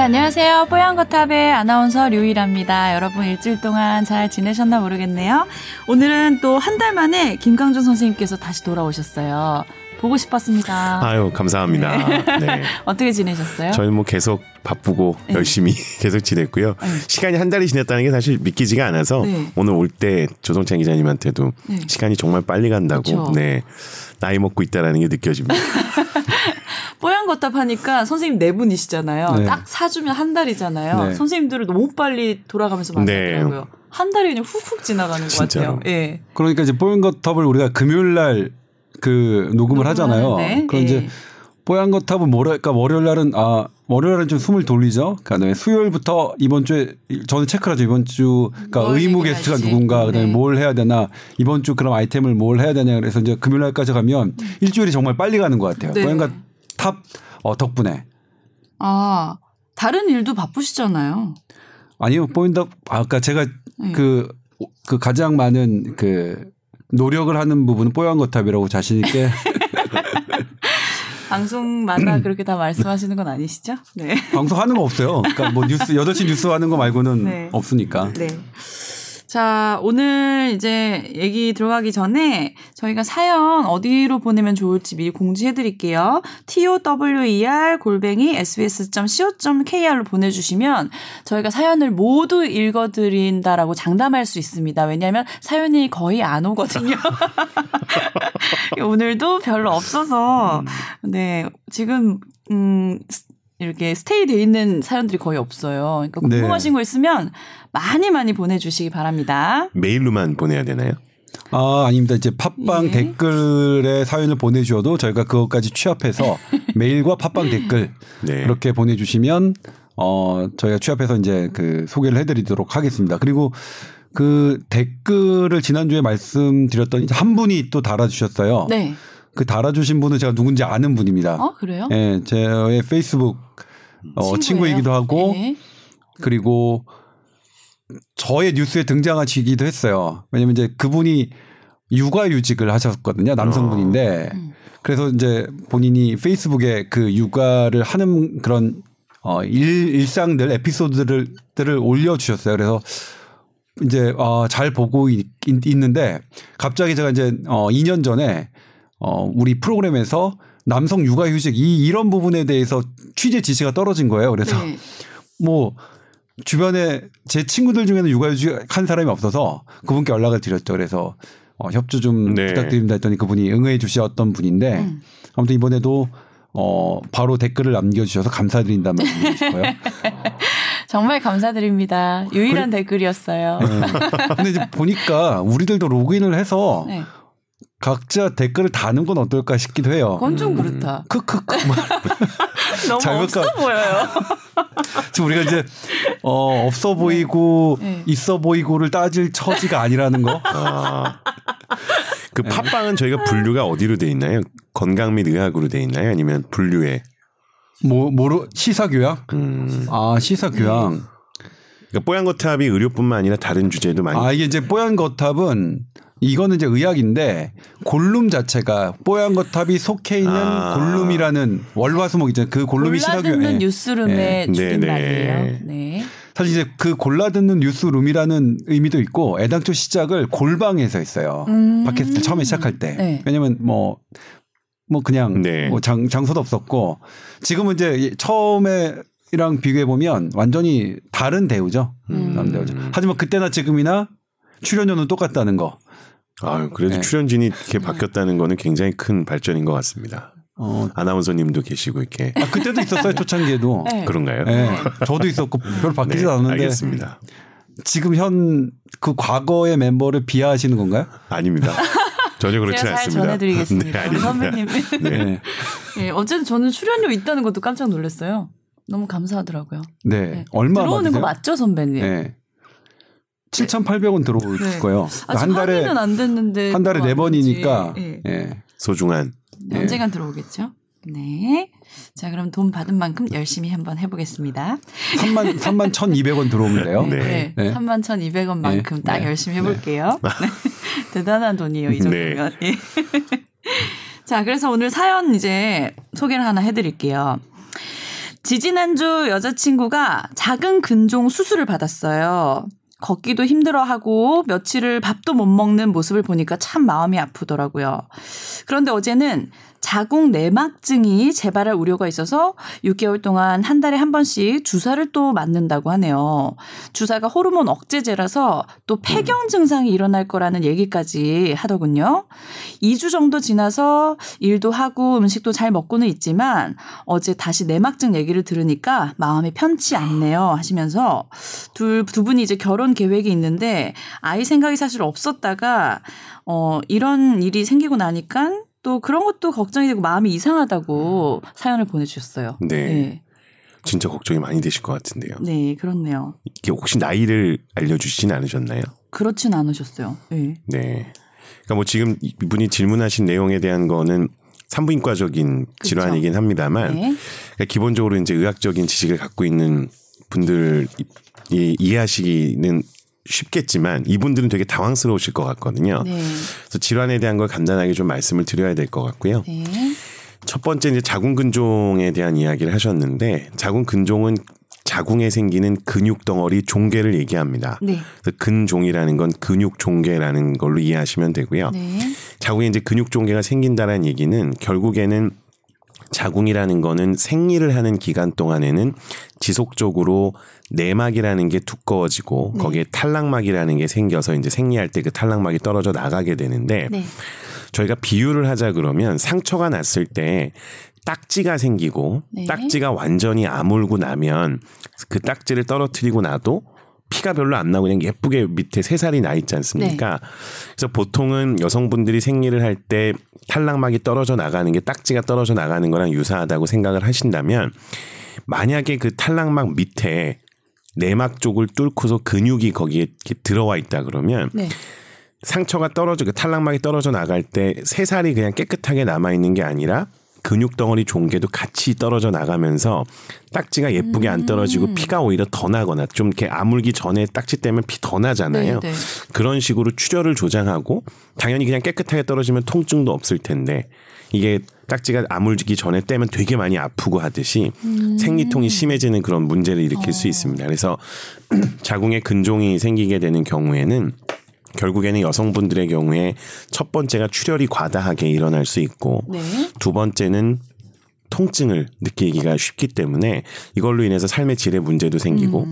안녕하세요. 포양거탑의 아나운서 류일아입니다. 여러분 일주일 동안 잘 지내셨나 모르겠네요. 오늘은 또 한 달 만에 김강준 선생님께서 다시 돌아오셨어요. 보고 싶었습니다. 아유, 감사합니다. 네. 네. 어떻게 지내셨어요? 저는 뭐 계속 바쁘고 열심히 계속 지냈고요. 네. 시간이 한 달이 지났다는 게 사실 믿기지가 않아서 네. 오늘 올 때 조동찬 기자님한테도 네. 시간이 정말 빨리 간다고 그렇죠. 네. 나이 먹고 있다라는 게 느껴집니다. 뽀얀거탑 하니까 선생님 네 분이시잖아요. 네. 딱 4주면 한 달이잖아요. 네. 선생님들을 너무 빨리 돌아가면서 만나더라고요. 네. 한 달이 그냥 훅훅 지나가는 진짜로. 것 같아요. 예. 그러니까 이제 뽀얀거탑을 우리가 금요일 날 그 녹음을 하잖아요. 네. 그럼 이제 뽀얀거탑은 그러니까 월요일날은 월요일날은 좀 숨을 돌리죠. 그다음에 수요일부터 이번 주에 저는 체크를 하죠. 이번 주 그러니까 의무 게스트가 누군가 그다음에 네. 뭘 해야 되나 이번 주 그럼 아이템을 뭘 해야 되냐 그래서 이제 금요일날까지 가면 일주일이 정말 빨리 가는 것 같아요. 네. 뽀얀거탑 덕분에. 아 다른 일도 바쁘시잖아요. 아니요 아까 제가 그 가장 많은 그 노력을 하는 부분은 뽀얀거탑이라고 자신있게. 방송마다 그렇게 다 말씀하시는 건 아니시죠? 네. 방송하는 거 없어요. 그러니까 뭐 뉴스, 8시 뉴스 하는 거 말고는 네. 없으니까. 네. 자, 오늘 이제 얘기 들어가기 전에 저희가 사연 어디로 보내면 좋을지 미리 공지해드릴게요. tower@sbs.co.kr로 보내주시면 저희가 사연을 모두 읽어드린다라고 장담할 수 있습니다. 왜냐하면 사연이 거의 안 오거든요. 오늘도 별로 없어서 네 지금 이렇게 스테이 돼 있는 사연들이 거의 없어요. 그러니까 궁금하신 네. 거 있으면 많이 보내주시기 바랍니다. 메일로만 보내야 되나요? 아, 아닙니다. 이제 팟빵 예. 댓글에 사연을 보내주셔도 저희가 그것까지 취합해서 메일과 팟빵 댓글 네. 그렇게 보내주시면 저희가 취합해서 이제 그 소개를 해드리도록 하겠습니다. 그리고 그 댓글을 지난주에 말씀드렸던 한 분이 또 달아주셨어요. 네. 그 달아주신 분은 제가 누군지 아는 분입니다. 어, 그래요? 예, 제 페이스북 친구이기도 하고 네. 그리고 저의 뉴스에 등장하시기도 했어요. 왜냐면 이제 그분이 육아휴직을 하셨거든요. 남성분인데 그래서 이제 본인이 페이스북에 그 육아를 하는 그런 일상들 에피소드들을 올려주셨어요. 그래서 이제 잘 보고 있는데 갑자기 제가 이제 2년 전에 우리 프로그램에서 남성 육아휴직 이런 부분에 대해서 취재 지시가 떨어진 거예요. 그래서 네. 뭐 주변에 제 친구들 중에는 육아휴직 한 사람이 없어서 그분께 연락을 드렸죠. 그래서 협조 좀 네. 부탁드립니다 했더니 그분이 응해 주셨던 분인데 아무튼 이번에도 바로 댓글을 남겨주셔서 감사드린다는 말씀 드리고 싶어요. 정말 감사드립니다. 유일한 댓글이었어요. 근데 이제 보니까 우리들도 로그인을 해서 네. 각자 댓글을 다는 건 어떨까 싶기도 해요. 그건 좀 그렇다. 크크크. 너무 없어 보여요. 지금 우리가 이제 없어 보이고 네. 있어 보이고를 따질 처지가 아니라는 거. 아. 그 팟빵은 저희가 분류가 어디로 돼 있나요? 건강 및 의학으로 돼 있나요? 아니면 분류에 뭐로 시사교양? 아 시사교양. 그러니까 뽀얀거탑이 의료뿐만 아니라 다른 주제도 많이. 아 이게 이제 뽀얀거탑은 이거는 이제 의학인데 골룸 자체가 뽀얀거탑이 속해 있는 골룸이라는 월화수목 이제 그 골룸이 골라듣는 뉴스룸의 주된 말이에요. 네. 사실 이제 그 골라듣는 뉴스룸이라는 의미도 있고 애당초 시작을 골방에서 했어요. 팟캐스트 처음에 시작할 때. 네. 왜냐면 뭐 그냥 네. 뭐 장소도 없었고 지금은 이제 처음에랑 비교해 보면 완전히 다른 대우죠. 다른 대우죠. 하지만 그때나 지금이나 출연료는 똑같다는 거. 아, 그래도 네. 출연진이 이렇게 바뀌었다는 거는 굉장히 큰 발전인 것 같습니다. 아나운서님도 계시고 이렇게. 아, 그때도 있었어요. 초창기에도. 네. 그런가요? 네. 저도 있었고 별로 바뀌지 네, 않았는데. 알겠습니다. 지금 그 과거의 멤버를 비하하시는 건가요? 아닙니다. 전혀 그렇지 않습니다. 제가 잘 전해드리겠습니다. 네, 선배님. 네. 네. 어쨌든 저는 출연료 있다는 것도 깜짝 놀랐어요. 너무 감사하더라고요. 네. 네. 얼마 들어오는 받으세요? 거 맞죠, 선배님? 네. 7,800원 들어올 네. 거예요. 그러니까 한 달에 안 됐는데 한 달에 4번이니까 네. 네. 소중한 언젠간 네. 들어오겠죠. 네. 자 그럼 돈 받은 만큼 열심히 한번 해보겠습니다. 3만 1,200원 들어오면 돼요. 네. 네. 네. 3만 1,200원만큼 네. 딱 네. 열심히 해볼게요. 네. 대단한 돈이에요. 이 정도면. 네. 자 그래서 오늘 사연 이제 소개를 하나 해드릴게요. 지지난주 여자친구가 작은 근종 수술을 받았어요. 걷기도 힘들어하고 며칠을 밥도 못 먹는 모습을 보니까 참 마음이 아프더라고요. 그런데 어제는 자궁 내막증이 재발할 우려가 있어서 6개월 동안 한 달에 한 번씩 주사를 또 맞는다고 하네요. 주사가 호르몬 억제제라서 또 폐경 증상이 일어날 거라는 얘기까지 하더군요. 2주 정도 지나서 일도 하고 음식도 잘 먹고는 있지만 어제 다시 내막증 얘기를 들으니까 마음이 편치 않네요 하시면서 두 분이 이제 결혼 계획이 있는데 아이 생각이 사실 없었다가 이런 일이 생기고 나니까 또 그런 것도 걱정이 되고 마음이 이상하다고 사연을 보내주셨어요. 네. 네. 진짜 걱정이 많이 되실 것 같은데요. 네, 그렇네요. 이게 혹시 나이를 알려주시진 않으셨나요? 그렇진 않으셨어요. 네. 네. 그러니까 뭐 지금 이분이 질문하신 내용에 대한 거는 산부인과적인 질환이긴 합니다만 네. 그러니까 기본적으로 이제 의학적인 지식을 갖고 있는 분들이 이해하시기는 쉽겠지만 이분들은 되게 당황스러우실 것 같거든요. 네. 그래서 질환에 대한 걸 간단하게 좀 말씀을 드려야 될 것 같고요. 네. 첫 번째 이제 자궁근종에 대한 이야기를 하셨는데 자궁근종은 자궁에 생기는 근육 덩어리 종괴를 얘기합니다. 네. 그래서 근종이라는 건 근육 종괴라는 걸로 이해하시면 되고요. 네. 자궁에 이제 근육 종괴가 생긴다라는 얘기는 결국에는 자궁이라는 거는 생리를 하는 기간 동안에는 지속적으로 내막이라는 게 두꺼워지고 네. 거기에 탈락막이라는 게 생겨서 이제 생리할 때 그 탈락막이 떨어져 나가게 되는데 네. 저희가 비유를 하자 그러면 상처가 났을 때 딱지가 생기고 네. 딱지가 완전히 아물고 나면 그 딱지를 떨어뜨리고 나도 피가 별로 안 나고 그냥 예쁘게 밑에 새살이 나 있지 않습니까? 네. 그래서 보통은 여성분들이 생리를 할 때 탈락막이 떨어져 나가는 게 딱지가 떨어져 나가는 거랑 유사하다고 생각을 하신다면 만약에 그 탈락막 밑에 내막 쪽을 뚫고서 근육이 거기에 이렇게 들어와 있다 그러면 네. 상처가 그 탈락막이 떨어져 나갈 때 새살이 그냥 깨끗하게 남아 있는 게 아니라 근육 덩어리 종괴도 같이 떨어져 나가면서 딱지가 예쁘게 안 떨어지고 피가 오히려 더 나거나 좀 이렇게 아물기 전에 딱지 떼면 피 더 나잖아요. 네네. 그런 식으로 출혈을 조장하고 당연히 그냥 깨끗하게 떨어지면 통증도 없을 텐데 이게 딱지가 아물기 전에 떼면 되게 많이 아프고 하듯이 생리통이 심해지는 그런 문제를 일으킬 수 있습니다. 그래서 자궁에 근종이 생기게 되는 경우에는 결국에는 여성분들의 경우에 첫 번째가 출혈이 과다하게 일어날 수 있고 네. 두 번째는 통증을 느끼기가 쉽기 때문에 이걸로 인해서 삶의 질의 문제도 생기고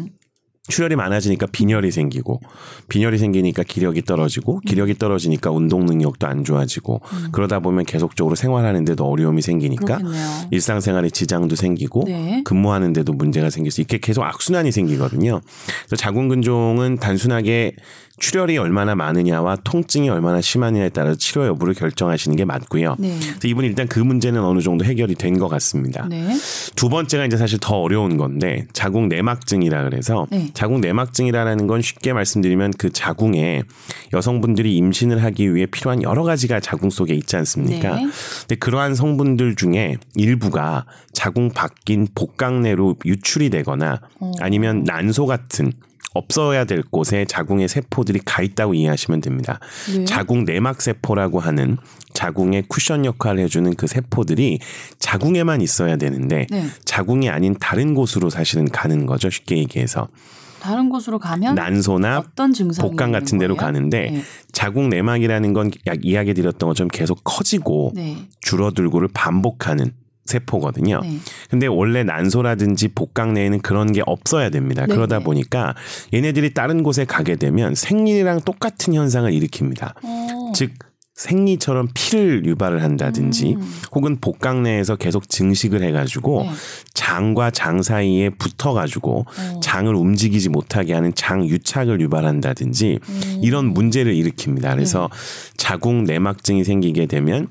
출혈이 많아지니까 빈혈이 생기고 빈혈이 생기니까 기력이 떨어지고 기력이 떨어지니까 운동 능력도 안 좋아지고 그러다 보면 계속적으로 생활하는 데도 어려움이 생기니까 그렇겠네요. 일상생활에 지장도 생기고 네. 근무하는 데도 문제가 생길 수 이렇게 계속 악순환이 생기거든요. 그래서 자궁근종은 단순하게 출혈이 얼마나 많으냐와 통증이 얼마나 심하냐에 따라 치료 여부를 결정하시는 게 맞고요. 네. 그래서 이분 일단 그 문제는 어느 정도 해결이 된 것 같습니다. 네. 두 번째가 이제 사실 더 어려운 건데 자궁 내막증이라 그래서 네. 자궁 내막증이라는 건 쉽게 말씀드리면 그 자궁에 여성분들이 임신을 하기 위해 필요한 여러 가지가 자궁 속에 있지 않습니까? 네. 근데 그러한 성분들 중에 일부가 자궁 밖인 복강내로 유출이 되거나 아니면 난소 같은 없어야 될 곳에 자궁의 세포들이 가 있다고 이해하시면 됩니다. 네. 자궁 내막세포라고 하는 자궁의 쿠션 역할을 해주는 그 세포들이 자궁에만 있어야 되는데 네. 자궁이 아닌 다른 곳으로 사실은 가는 거죠. 쉽게 얘기해서. 다른 곳으로 가면 난소나 어떤 증상이 복강 같은 데로 가는데 네. 자궁 내막이라는 건 이야기 드렸던 것처럼 계속 커지고 네. 줄어들고를 반복하는 세포거든요. 네. 근데 원래 난소라든지 복강 내에는 그런 게 없어야 됩니다. 네네. 그러다 보니까 얘네들이 다른 곳에 가게 되면 생리랑 똑같은 현상을 일으킵니다. 즉 생리처럼 피를 유발을 한다든지 혹은 복강 내에서 계속 증식을 해가지고 네. 장과 장 사이에 붙어가지고 장을 움직이지 못하게 하는 장유착을 유발한다든지 이런 문제를 일으킵니다. 그래서 네. 자궁 내막증이 생기게 되면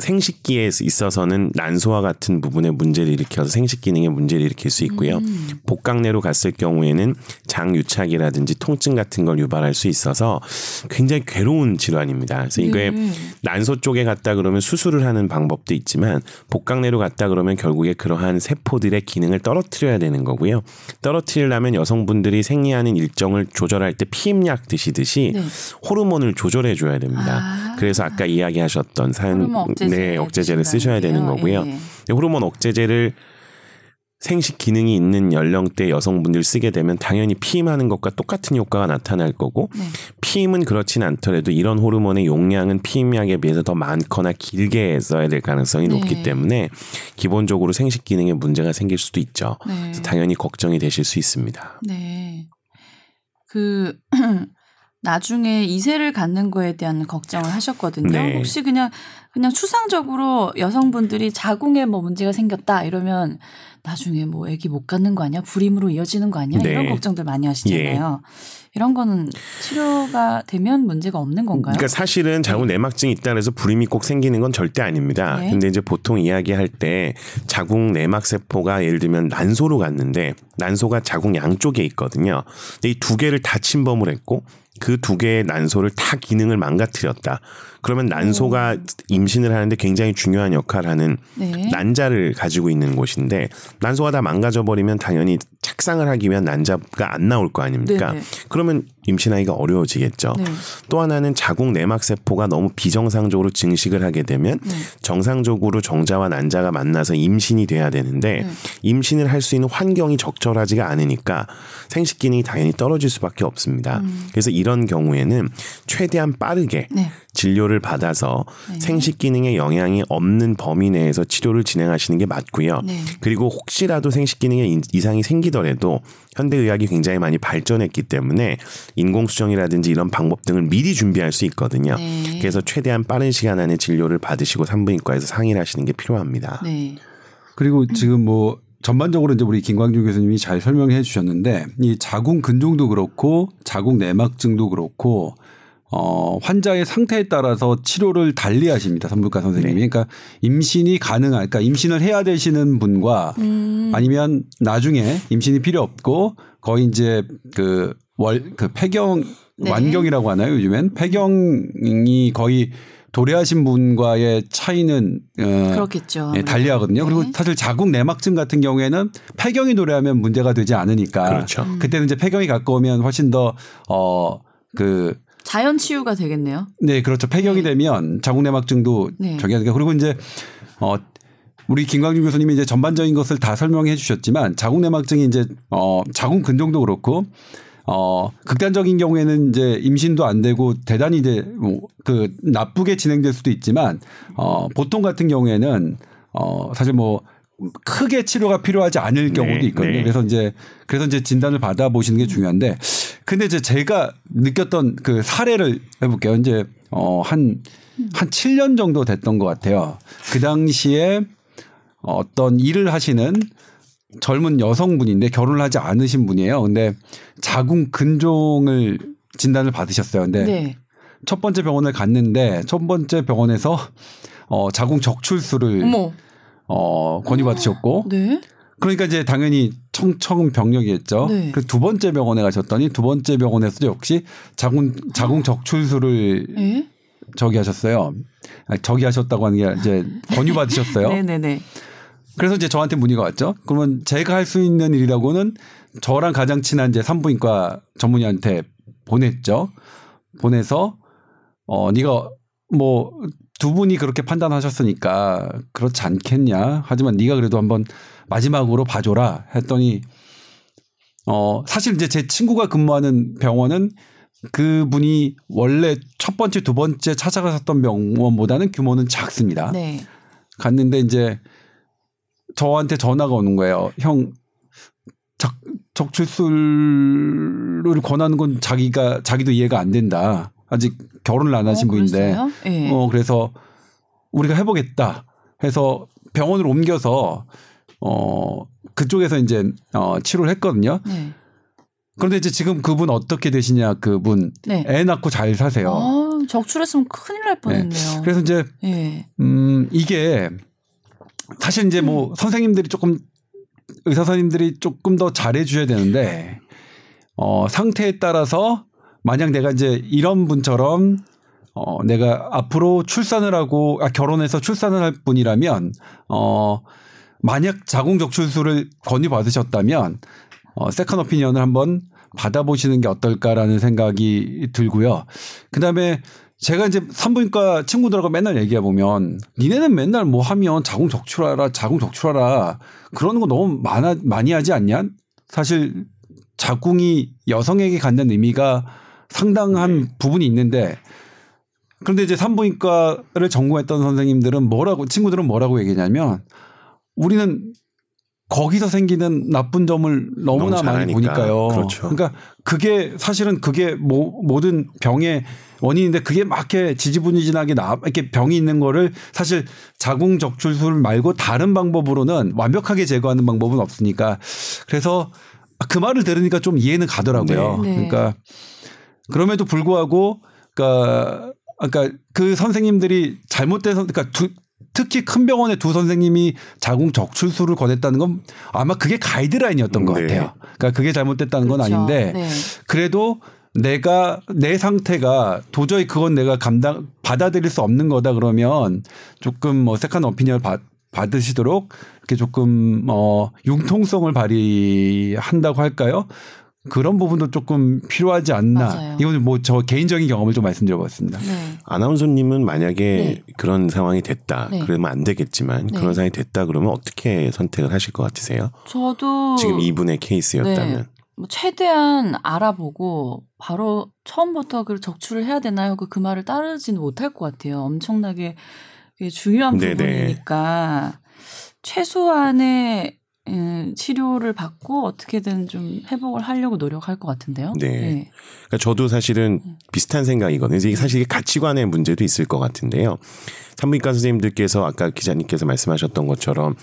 생식기에 있어서는 난소와 같은 부분에 문제를 일으켜서 생식 기능에 문제를 일으킬 수 있고요. 복강내로 갔을 경우에는 장유착이라든지 통증 같은 걸 유발할 수 있어서 굉장히 괴로운 질환입니다. 그래서 이게 난소 쪽에 갔다 그러면 수술을 하는 방법도 있지만 복강내로 갔다 그러면 결국에 그러한 세포들의 기능을 떨어뜨려야 되는 거고요. 떨어뜨리려면 여성분들이 생리하는 일정을 조절할 때 피임약 드시듯이 네. 호르몬을 조절해줘야 됩니다. 그래서 아까 이야기하셨던 호르몬 억제제를 쓰셔야 되는 거고요. 예. 호르몬 억제제를 생식 기능이 있는 연령대 여성분들 쓰게 되면 당연히 피임하는 것과 똑같은 효과가 나타날 거고 네. 피임은 그렇진 않더라도 이런 호르몬의 용량은 피임약에 비해서 더 많거나 길게 써야 될 가능성이 네. 높기 때문에 기본적으로 생식 기능에 문제가 생길 수도 있죠. 네. 그래서 당연히 걱정이 되실 수 있습니다. 네. 나중에 이세를 갖는 거에 대한 걱정을 하셨거든요. 네. 혹시 그냥 추상적으로 여성분들이 자궁에 뭐 문제가 생겼다 이러면 나중에 뭐 아기 못 갖는 거 아니야? 불임으로 이어지는 거 아니야? 네. 이런 걱정들 많이 하시잖아요. 예. 이런 거는 치료가 되면 문제가 없는 건가요? 그러니까 사실은 자궁 내막증이 있다 그래서 불임이 꼭 생기는 건 절대 아닙니다. 네. 근데 이제 보통 이야기할 때 자궁 내막 세포가 예를 들면 난소로 갔는데 난소가 자궁 양쪽에 있거든요. 근데 이 두 개를 다 침범을 했고 그 두 개의 난소를 다 기능을 망가뜨렸다. 그러면 난소가 임신을 하는데 굉장히 중요한 역할을 하는 네. 난자를 가지고 있는 곳인데 난소가 다 망가져버리면 당연히 착상을 하기 위한 난자가 안 나올 거 아닙니까? 네네. 그러면 임신하기가 어려워지겠죠. 네. 또 하나는 자궁 내막세포가 너무 비정상적으로 증식을 하게 되면 네. 정상적으로 정자와 난자가 만나서 임신이 돼야 되는데 네. 임신을 할 수 있는 환경이 적절하지가 않으니까 생식 기능이 당연히 떨어질 수밖에 없습니다. 그래서 이런 경우에는 최대한 빠르게 네. 진료를 받아서 네. 생식 기능에 영향이 없는 범위 내에서 치료를 진행하시는 게 맞고요. 네. 그리고 혹시라도 생식 기능에 이상이 생기더라도 현대의학이 굉장히 많이 발전했기 때문에 인공수정이라든지 이런 방법 등을 미리 준비할 수 있거든요. 네. 그래서 최대한 빠른 시간 안에 진료를 받으시고 산부인과에서 상의를 하시는 게 필요합니다. 네. 그리고 지금 뭐 전반적으로 이제 우리 김광준 교수님이 잘 설명해 주셨는데 이 자궁 근종도 그렇고 자궁 내막증도 그렇고 환자의 상태에 따라서 치료를 달리 하십니다. 산부인과 선생님이. 네. 그러니까 임신이 가능한, 그러니까 임신을 해야 되시는 분과 아니면 나중에 임신이 필요 없고 거의 이제 그 폐경 네. 완경이라고 하나요? 요즘엔 폐경이 거의 도래하신 분과의 차이는 그렇겠죠. 예, 달리하거든요. 네. 그리고 사실 자궁 내막증 같은 경우에는 폐경이 도래하면 문제가 되지 않으니까 그렇죠. 그때는 이제 폐경이 가까우면 훨씬 더 자연 치유가 되겠네요. 네, 그렇죠. 폐경이 네. 되면 자궁 내막증도 네. 저기 하니까 그리고 이제 우리 김광준 교수님이 이제 전반적인 것을 다 설명해 주셨지만 자궁 내막증이 이제 자궁 근종도 그렇고 극단적인 경우에는 이제 임신도 안 되고 대단히 이제 그 나쁘게 진행될 수도 있지만 보통 같은 경우에는 사실 뭐 크게 치료가 필요하지 않을 경우도 있거든요. 네, 네. 그래서 이제 진단을 받아보시는 게 중요한데 근데 이제 제가 느꼈던 그 사례를 해볼게요. 이제 한 7년 정도 됐던 것 같아요. 그 당시에 어떤 일을 하시는 젊은 여성분인데 결혼을 하지 않으신 분이에요. 근데 자궁 근종을 진단을 받으셨어요. 근데 네. 첫 번째 병원을 갔는데 첫 번째 병원에서 자궁 적출술을 권유받으셨고 네. 그러니까 이제 당연히 청천벽력이었죠. 네. 그래서 두 번째 병원에 가셨더니 두 번째 병원에서도 역시 자궁 적출술을 네? 저기 하셨다고 하는 게 이제 권유받으셨어요. 네네네. 그래서 이제 저한테 문의가 왔죠. 그러면 제가 할 수 있는 일이라고는 저랑 가장 친한 이제 산부인과 전문의한테 보냈죠. 보내서 네가 뭐 두 분이 그렇게 판단하셨으니까 그렇지 않겠냐. 하지만 네가 그래도 한번 마지막으로 봐줘라 했더니 사실 이제 제 친구가 근무하는 병원은 그분이 원래 첫 번째 두 번째 찾아가셨던 병원보다는 규모는 작습니다. 네. 갔는데 이제 저한테 전화가 오는 거예요. 형, 적출술을 권하는 건 자기도 이해가 안 된다. 아직 결혼을 안 하신 분인데. 네. 그래서 우리가 해보겠다 해서 병원을 옮겨서 그쪽에서 이제 치료를 했거든요. 네. 그런데 이제 지금 그분 어떻게 되시냐 그분 네. 애 낳고 잘 사세요. 적출했으면 큰일 날 뻔했네요. 네. 그래서 이제 네. 이게 사실 이제 뭐 선생님들이 의사 선생님들이 조금 더 잘해줘야 되는데 상태에 따라서 만약 내가 이제 이런 분처럼 내가 앞으로 출산을 하고 결혼해서 출산을 할 분이라면 만약 자궁 적출술을 권유받으셨다면 세컨 오피니언을 한번 받아보시는 게 어떨까라는 생각이 들고요. 그다음에 제가 이제 산부인과 친구들하고 맨날 얘기해보면 니네는 맨날 뭐 하면 자궁 적출하라 그러는 거 너무 많이 하지 않냐? 사실 자궁이 여성에게 갖는 의미가 상당한 부분이 있는데 그런데 이제 산부인과를 전공했던 선생님들은 친구들은 뭐라고 얘기냐면 우리는 거기서 생기는 나쁜 점을 너무나 많이 보니까요. 그렇죠. 그러니까 그게 모든 병의 원인인데 그게 막 이렇게 지지부진하게 이렇게 병이 있는 거를 사실 자궁 적출술 말고 다른 방법으로는 완벽하게 제거하는 방법은 없으니까 그래서 그 말을 들으니까 좀 이해는 가더라고요. 네, 네. 그러니까 그럼에도 불구하고 그러니까 그 선생님들이 특히 큰 병원의 두 선생님이 자궁 적출술을 권했다는 건 아마 그게 가이드라인이었던 것 같아요. 그러니까 그게 잘못됐다는 건 아닌데 그래도 내 상태가 도저히 그건 내가 받아들일 수 없는 거다 그러면 조금 어색한 오피니언을 받으시도록 이렇게 조금 융통성을 발휘한다고 할까요? 그런 부분도 조금 필요하지 않나. 맞아요. 이건 뭐 저 개인적인 경험을 좀 말씀드려봤습니다. 네. 아나운서님은 만약에 그런 상황이 됐다. 그러면 안 되겠지만 그런 상황이 됐다 그러면 어떻게 선택을 하실 것 같으세요? 저도 지금 이분의 케이스였다면. 네. 뭐 최대한 알아보고 바로 처음부터 그 적출을 해야 되나요? 그 말을 따르지는 못할 것 같아요. 엄청나게 중요한 부분이니까 최소한의 치료를 받고 어떻게든 좀 회복을 하려고 노력할 것 같은데요. 네. 네. 그러니까 저도 사실은 비슷한 생각이거든요. 이게 사실 가치관의 문제도 있을 것 같은데요. 산부인과 선생님들께서 아까 기자님께서 말씀하셨던 것처럼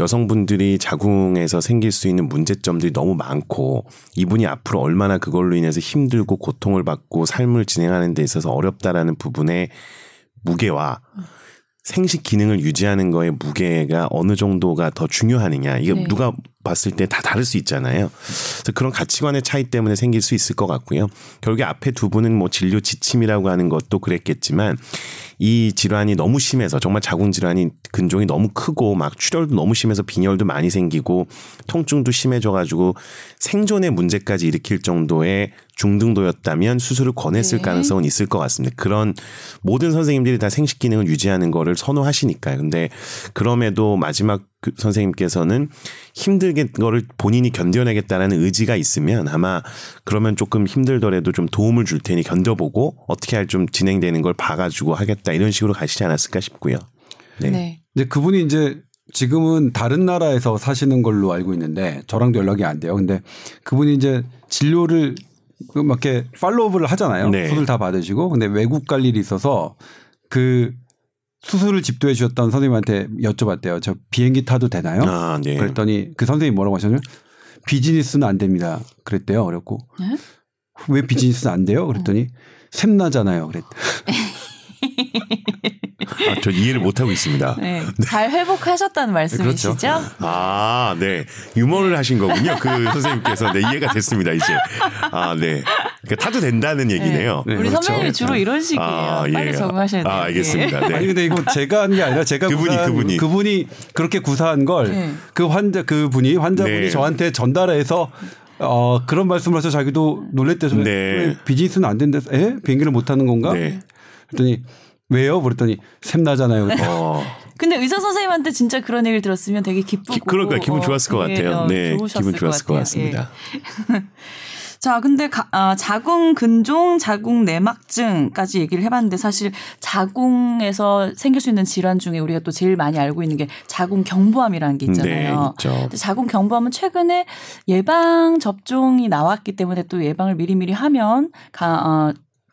여성분들이 자궁에서 생길 수 있는 문제점들이 너무 많고 이분이 앞으로 얼마나 그걸로 인해서 힘들고 고통을 받고 삶을 진행하는 데 있어서 어렵다라는 부분의 무게와 생식 기능을 유지하는 거에 무게가 어느 정도가 더 중요하느냐. 이게 누가 봤을 때 다 다를 수 있잖아요. 그래서 그런 가치관의 차이 때문에 생길 수 있을 것 같고요. 결국에 앞에 두 분은 뭐 진료 지침이라고 하는 것도 그랬겠지만 이 질환이 너무 심해서 정말 자궁 질환이 근종이 너무 크고 막 출혈도 너무 심해서 빈혈도 많이 생기고 통증도 심해져가지고 생존의 문제까지 일으킬 정도의 중등도였다면 수술을 권했을 가능성은 있을 것 같습니다. 그런 모든 선생님들이 다 생식 기능을 유지하는 거를 선호하시니까요. 근데 그럼에도 마지막 선생님께서는 힘들게 거를 본인이 견뎌내겠다라는 의지가 있으면 아마 그러면 조금 힘들더라도 좀 도움을 줄 테니 견뎌보고 어떻게 할 좀 진행되는 걸 봐가지고 하겠다 이런 식으로 가시지 않았을까 싶고요. 네. 이제 그분이 이제 지금은 다른 나라에서 사시는 걸로 알고 있는데 저랑도 연락이 안 돼요. 근데 그분이 이제 진료를 막 이렇게 팔로우업을 하잖아요. 수술 다 받으시고 근데 외국 갈 일이 있어서 그 수술을 집도해 주셨던 선생님한테 여쭤봤대요. 저 비행기 타도 되나요? 아, 네. 그랬더니 그 선생님이 뭐라고 하셨냐면 비즈니스는 안 됩니다. 그랬대요. 그랬고 왜 비즈니스는 안 돼요? 그랬더니 샘나잖아요. 그랬대. 아, 저 이해를 못하고 있습니다. 네. 잘 회복하셨다는 말씀이시죠? 그렇죠. 아, 네. 유머를 하신 거군요. 그 선생님께서. 네, 이해가 됐습니다, 이제. 아, 네. 그러니까 타도 된다는 얘기네요. 네. 우리 그렇죠. 선배님이 주로 이런 식이에요. 빨리 적응하셔야 돼요. 아, 알겠습니다. 네. 아니, 근데 이거 제가 한 게 아니라 제가 그분이 그렇게 구사한 걸 그 환자분이 저한테 전달해서 그런 말씀을 하셔서 자기도 놀랬대요. 비즈니스는 안 된다. 에? 비행기를 못 타는 건가? 네. 그랬더니 왜요? 그랬더니 샘나잖아요. 근데 의사 선생님한테 진짜 그런 얘기를 들었으면 되게 기쁘고 그러니까 기분 좋았을 것 같아요. 네, 기분 좋았을 것 같습니다. 예. 자, 근데 자궁 근종, 자궁 내막증까지 얘기를 해봤는데 사실 자궁에서 생길 수 있는 질환 중에 우리가 또 제일 많이 알고 있는 게 자궁 경부암이라는 게 있잖아요. 네, 그렇죠. 자궁 경부암은 최근에 예방 접종이 나왔기 때문에 또 예방을 미리미리 하면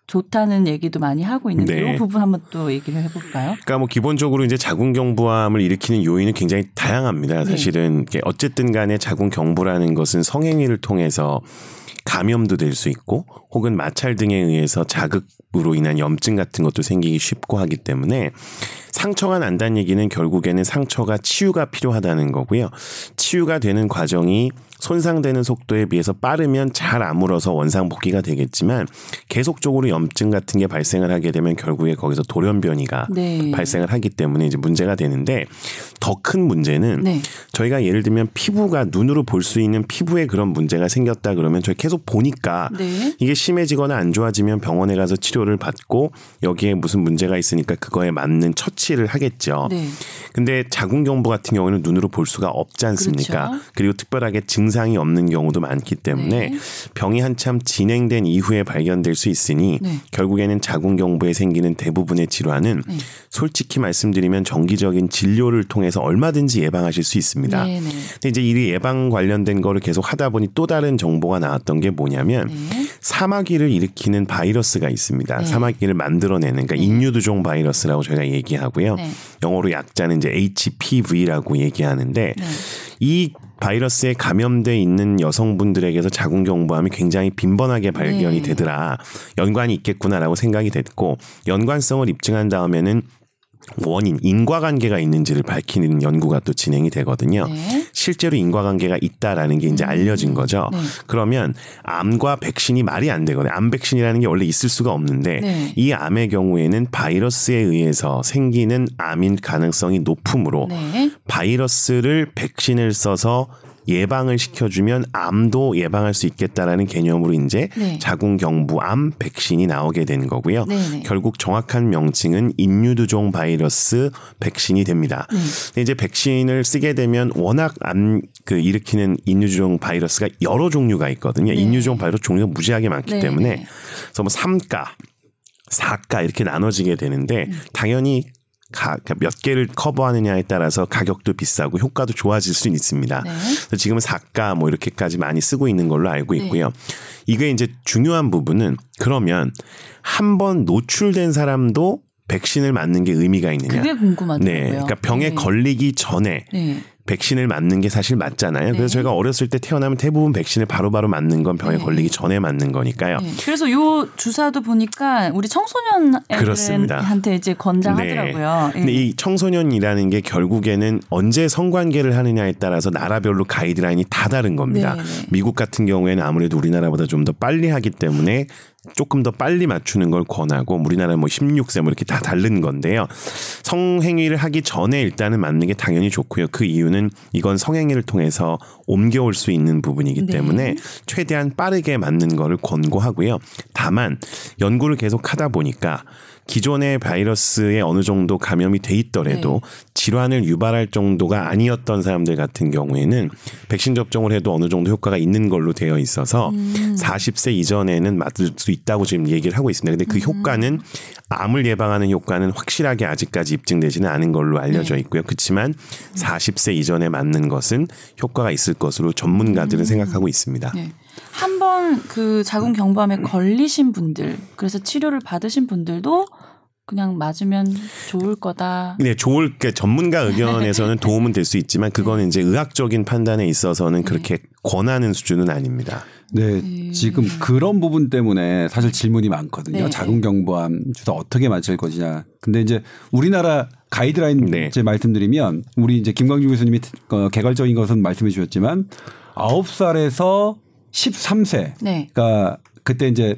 좋다는 얘기도 많이 하고 있는데 이 부분 한번 또 얘기를 해볼까요? 그러니까 뭐 기본적으로 이제 자궁경부암을 일으키는 요인은 굉장히 다양합니다. 사실은 어쨌든 간에 자궁경부라는 것은 성행위를 통해서 감염도 될 수 있고 혹은 마찰 등에 의해서 자극으로 인한 염증 같은 것도 생기기 쉽고 하기 때문에 상처가 난다는 얘기는 결국에는 상처가 치유가 필요하다는 거고요. 치유가 되는 과정이 손상되는 속도에 비해서 빠르면 잘 아물어서 원상복귀가 되겠지만 계속적으로 염증 같은 게 발생을 하게 되면 결국에 거기서 돌연변이가 네. 발생을 하기 때문에 이제 문제가 되는데 더 큰 문제는 네. 저희가 예를 들면 피부가 눈으로 볼 수 있는 피부에 그런 문제가 생겼다 그러면 저희 계속 보니까 네. 이게 심해지거나 안 좋아지면 병원에 가서 치료를 받고 여기에 무슨 문제가 있으니까 그거에 맞는 처치를 하겠죠. 네. 근데 자궁경부 같은 경우에는 눈으로 볼 수가 없지 않습니까? 그렇죠. 그리고 특별하게 증상이 없는 경우도 많기 때문에 네. 병이 한참 진행된 이후에 발견될 수 있으니 네. 결국에는 자궁경부에 생기는 대부분의 질환은 네. 솔직히 말씀드리면 정기적인 진료를 통해서 얼마든지 예방하실 수 있습니다. 네, 네. 근데 이제 이 예방 관련된 거를 계속 하다 보니 또 다른 정보가 나왔던 게 뭐냐면 네. 사마귀를 일으키는 바이러스가 있습니다. 네. 사마귀를 만들어내는 그러니까 네. 인유두종 바이러스라고 저희가 얘기하고요. 네. 영어로 약자는 이제 HPV라고 얘기하는데 네. 이 바이러스에 감염돼 있는 여성분들에게서 자궁경부암이 굉장히 빈번하게 발견이 네. 되더라. 연관이 있겠구나라고 생각이 됐고 연관성을 입증한 다음에는 원인, 인과관계가 있는지를 밝히는 연구가 또 진행이 되거든요. 네. 실제로 인과관계가 있다라는 게 이제 알려진 거죠. 네. 그러면 암과 백신이 말이 안 되거든요. 암 백신이라는 게 원래 있을 수가 없는데 네. 이 암의 경우에는 바이러스에 의해서 생기는 암인 가능성이 높으므로 네. 바이러스를 백신을 써서 예방을 시켜주면 암도 예방할 수 있겠다라는 개념으로 이제 네. 자궁경부암 백신이 나오게 된 거고요. 네네. 결국 정확한 명칭은 인유두종 바이러스 백신이 됩니다. 근데 이제 백신을 쓰게 되면 워낙 암 그 일으키는 인유두종 바이러스가 여러 종류가 있거든요. 네. 인유두종 바이러스 종류가 무지하게 많기 네네. 때문에 그래서 뭐 3가, 4가 이렇게 나눠지게 되는데 당연히 몇 개를 커버하느냐에 따라서 가격도 비싸고 효과도 좋아질 수는 있습니다. 네. 그래서 지금은 4가 뭐 이렇게까지 많이 쓰고 있는 걸로 알고 있고요. 네. 이게 이제 중요한 부분은 그러면 한번 노출된 사람도 백신을 맞는 게 의미가 있느냐. 그게 궁금하더라고요. 네, 그러니까 병에 네. 걸리기 전에 네. 백신을 맞는 게 사실 맞잖아요. 네. 그래서 저희가 어렸을 때 태어나면 대부분 백신을 바로바로 맞는 건 병에 네. 걸리기 전에 맞는 거니까요. 네. 그래서 요 주사도 보니까 우리 청소년 애들한테 이제 권장하더라고요. 네. 근데 이 청소년이라는 게 결국에는 언제 성관계를 하느냐에 따라서 나라별로 가이드라인이 다 다른 겁니다. 네. 미국 같은 경우에는 아무래도 우리나라보다 좀 더 빨리 하기 때문에 조금 더 빨리 맞추는 걸 권하고 우리나라는 뭐 16세 뭐 이렇게 다 다른 건데요. 성행위를 하기 전에 일단은 맞는 게 당연히 좋고요. 그 이유는 이건 성행위를 통해서 옮겨올 수 있는 부분이기 때문에 네. 최대한 빠르게 맞는 거를 권고하고요. 다만 연구를 계속 하다 보니까 기존의 바이러스에 어느 정도 감염이 돼 있더라도 네. 질환을 유발할 정도가 아니었던 사람들 같은 경우에는 백신 접종을 해도 어느 정도 효과가 있는 걸로 되어 있어서 40세 이전에는 맞을 수 있다고 지금 얘기를 하고 있습니다. 근데 그 효과는 암을 예방하는 효과는 확실하게 아직까지 입증되지는 않은 걸로 알려져 있고요. 그렇지만 40세 이전에 맞는 것은 효과가 있을 것으로 전문가들은 생각하고 있습니다. 네. 한번 그 자궁경부암에 걸리신 분들, 그래서 치료를 받으신 분들도 그냥 맞으면 좋을 거다. 네, 좋을 게 전문가 의견에서는 도움은 될 수 있지만 그건 네. 이제 의학적인 판단에 있어서는 그렇게 네. 권하는 수준은 아닙니다. 네, 지금 그런 부분 때문에 사실 질문이 많거든요. 네. 자궁경부암 주사 어떻게 맞을 것이냐. 근데 이제 우리나라 가이드라인 네. 이제 말씀드리면 우리 이제 김광중 교수님이 개괄적인 것은 말씀해 주셨지만 9살에서 13세. 네. 그러니까 그때 이제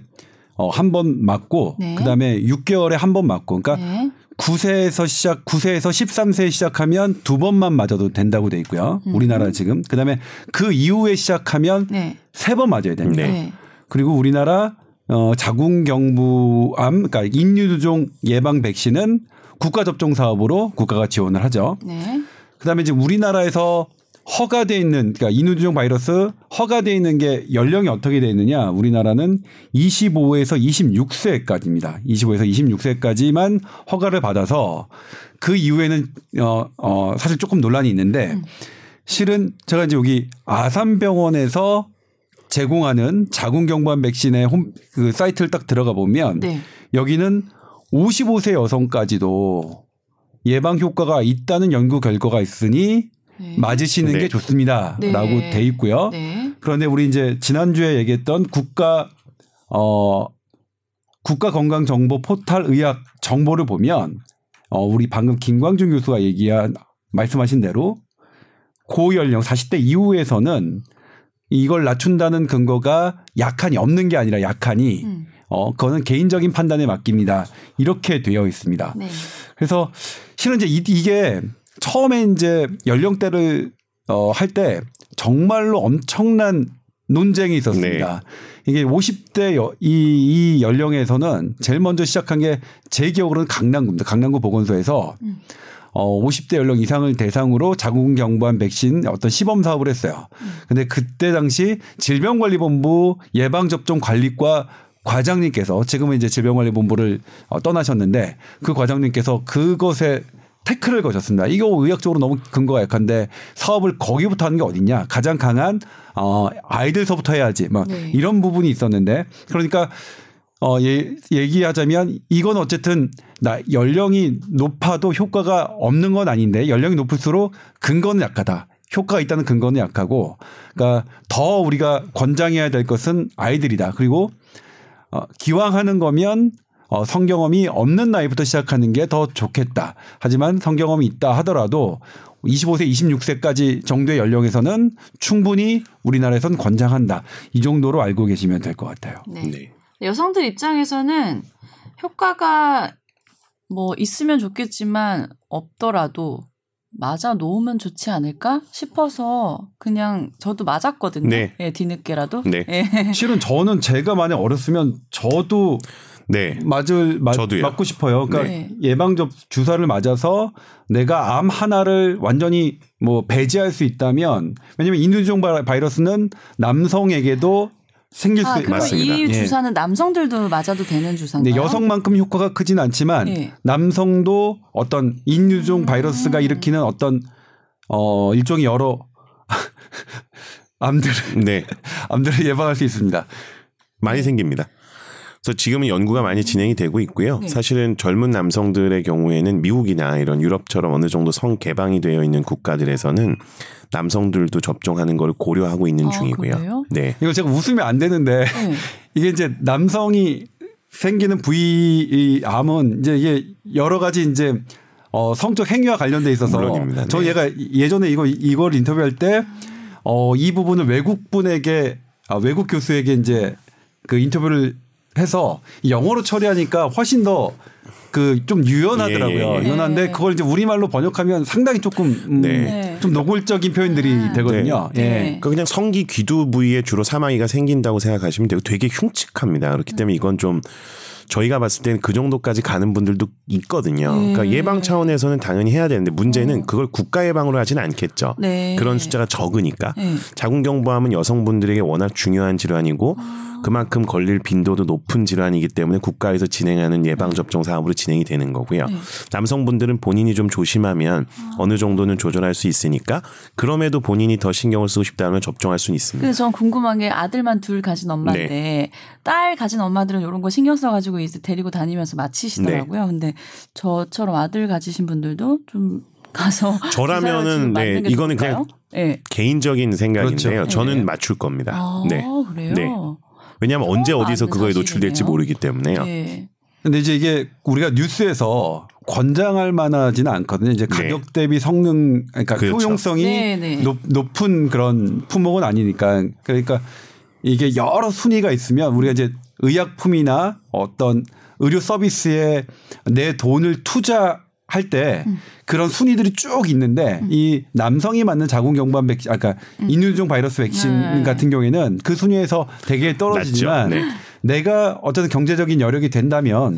한 번 맞고 네. 그다음에 6개월에 한 번 맞고 그러니까 네. 9세에서 13세에 시작하면 두 번만 맞아도 된다고 돼 있고요. 우리나라 지금. 그다음에 그 이후에 시작하면 네. 세 번 맞아야 됩니다. 네. 그리고 우리나라 자궁경부암 그러니까 인유두종 예방 백신은 국가 접종 사업으로 국가가 지원을 하죠. 네. 그다음에 이제 우리나라에서 허가돼 있는 그러니까 인유두종 바이러스 허가돼 있는 게 연령이 어떻게 돼 있느냐? 우리나라는 25에서 26세까지입니다. 25에서 26세까지만 허가를 받아서 그 이후에는 사실 조금 논란이 있는데 실은 제가 이제 여기 아산병원에서 제공하는 자궁경부암 백신의 그 사이트를 딱 들어가 보면 네. 여기는 55세 여성까지도 예방 효과가 있다는 연구 결과가 있으니 네. 맞으시는 네. 게 좋습니다라고 네. 돼 있고요. 네. 그런데 우리 이제 지난주에 얘기했던 국가 건강 정보 포털 의학 정보를 보면 우리 방금 김광준 교수가 말씀하신 대로 고연령 40대 이후에서는 이걸 낮춘다는 근거가 약한이 없는 게 아니라 약한이 그거는 개인적인 판단에 맡깁니다. 이렇게 되어 있습니다. 네. 그래서 실은 이제 이게 처음에 이제 연령대를 할 때 정말로 엄청난 논쟁이 있었습니다. 네. 이게 50대 이 연령에서는 제일 먼저 시작한 게 제 기억으로는 강남구입니다. 강남구 보건소에서 50대 연령 이상을 대상으로 자궁 경부암 백신 어떤 시범 사업을 했어요. 근데 그때 당시 질병관리본부 예방접종 관리과 과장님께서 지금은 이제 질병관리본부를 떠나셨는데 그 과장님께서 그것에 태클을 거셨습니다. 이거 의학적으로 너무 근거가 약한데 사업을 거기부터 하는 게 어딨냐. 가장 강한 아이들서부터 해야지. 막 네. 이런 부분이 있었는데 그러니까 얘기하자면 이건 어쨌든 연령이 높아도 효과가 없는 건 아닌데 연령이 높을수록 근거는 약하다. 효과가 있다는 근거는 약하고 그러니까 더 우리가 권장해야 될 것은 아이들이다. 그리고 기왕하는 거면 성경험이 없는 나이부터 시작하는 게 더 좋겠다. 하지만 성경험이 있다 하더라도 25세, 26세까지 정도의 연령에서는 충분히 우리나라에선 권장한다. 이 정도로 알고 계시면 될 것 같아요. 네. 네. 여성들 입장에서는 효과가 뭐 있으면 좋겠지만 없더라도 맞아 놓으면 좋지 않을까 싶어서 그냥 저도 맞았거든요. 네. 예, 뒤늦게라도. 네. 예. 실은 저는 제가 만약 어렸으면 저도 네. 맞고 싶어요. 그러니까 네. 예방접 주사를 맞아서 내가 암 하나를 완전히 뭐 배제할 수 있다면 왜냐면 인두종 바이러스는 남성에게도 생길 수 있습니다. 이 주사는 예. 남성들도 맞아도 되는 주사인가요? 네, 여성만큼 효과가 크진 않지만 예. 남성도 어떤 인유종 바이러스가 일으키는 어떤 일종의 여러 암들을 네. 암들을 예방할 수 있습니다. 많이 생깁니다. 그래서 지금은 연구가 많이 진행이 되고 있고요. 네. 사실은 젊은 남성들의 경우에는 미국이나 이런 유럽처럼 어느 정도 성 개방이 되어 있는 국가들에서는 남성들도 접종하는 걸 고려하고 있는 중이고요. 그래요? 네. 이거 제가 웃으면 안 되는데 네. 이게 이제 남성이 생기는 부위 암은 이제 이게 여러 가지 이제 성적 행위와 관련돼 있어서 물론입니다. 네. 저 얘가 예전에 이걸 인터뷰할 때 이 부분을 외국 교수에게 이제 그 인터뷰를 해서 영어로 처리하니까 훨씬 더 그 좀 유연하더라고요. 유연한데 그걸 이제 우리말로 번역하면 상당히 조금 좀 노골적인 표현들이 되거든요. 네. 네. 그러니까 그냥 성기 귀두 부위에 주로 사마귀가 생긴다고 생각하시면 되고 되게 흉측합니다. 그렇기 때문에 이건 좀 저희가 봤을 때는 그 정도까지 가는 분들도 있거든요. 그러니까 예방 차원에서는 당연히 해야 되는데 문제는 그걸 국가 예방으로 하진 않겠죠. 네. 그런 숫자가 적으니까. 자궁경부암은 여성분들에게 워낙 중요한 질환이고 그만큼 걸릴 빈도도 높은 질환이기 때문에 국가에서 진행하는 예방접종 사업으로 진행이 되는 거고요. 남성분들은 본인이 좀 조심하면 어느 정도는 조절할 수 있으니까 그럼에도 본인이 더 신경을 쓰고 싶다면 접종할 수는 있습니다. 근데 전 궁금한 게 아들만 둘 가진 엄마인데 딸 가진 엄마들은 이런 거 신경 써가지고 이제 데리고 다니면서 마치시더라고요. 네. 근데 저처럼 아들 가지신 분들도 좀 가서 저라면은 네, 이거는 좋을까요? 그냥 네. 개인적인 생각인데요. 그렇죠. 저는 네. 맞출 겁니다. 아, 네. 그래요? 네. 왜냐하면 언제 어디서 그거에 사실이네요. 노출될지 모르기 때문에요. 네. 근데 이제 이게 우리가 뉴스에서 권장할 만하지는 않거든요. 이제 가격 대비 성능, 그러니까 효용성이 높은 그런 품목은 아니니까. 그러니까 이게 여러 순위가 있으면 우리가 이제 의약품이나 어떤 의료 서비스에 내 돈을 투자할 때 그런 순위들이 쭉 있는데 이 남성이 맞는 자궁경부암 백신, 아까 인유종 바이러스 백신 같은 경우에는 그 순위에서 되게 떨어지지만 내가 어쨌든 경제적인 여력이 된다면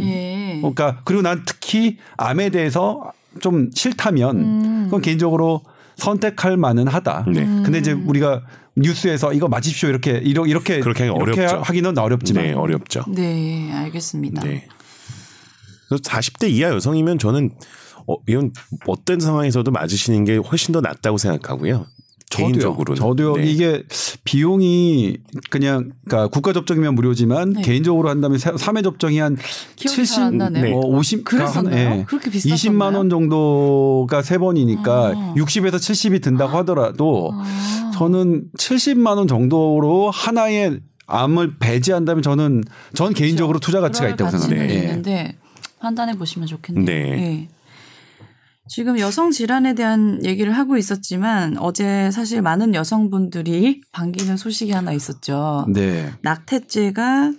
그러니까 그리고 난 특히 암에 대해서 좀 싫다면 그건 개인적으로 선택할 만은 하다. 근데 이제 우리가 뉴스에서 이거 맞으십시오 이렇게 하기는 어렵지만 네, 어렵죠. 네, 알겠습니다. 네. 그래서 40대 이하 여성이면 저는 이건 어떤 상황에서도 맞으시는 게 훨씬 더 낫다고 생각하고요. 개인적으로는 저도요. 네. 이게 비용이 그냥 그러니까 국가 접종이면 무료지만 개인적으로 한다면 3회 접종이 한 50 그랬었나요? 그렇게 비쌌었나요? 20만 원 정도가 세 번이니까 60에서 70이 든다고 하더라도 저는 70만 원 정도로 하나의 암을 배제한다면 저는 개인적으로 투자 가치가 있다고 생각합니다. 판단해 보시면 좋겠네요. 네. 지금 여성 질환에 대한 얘기를 하고 있었지만 어제 사실 많은 여성분들이 반기는 소식이 하나 있었죠. 네. 낙태죄가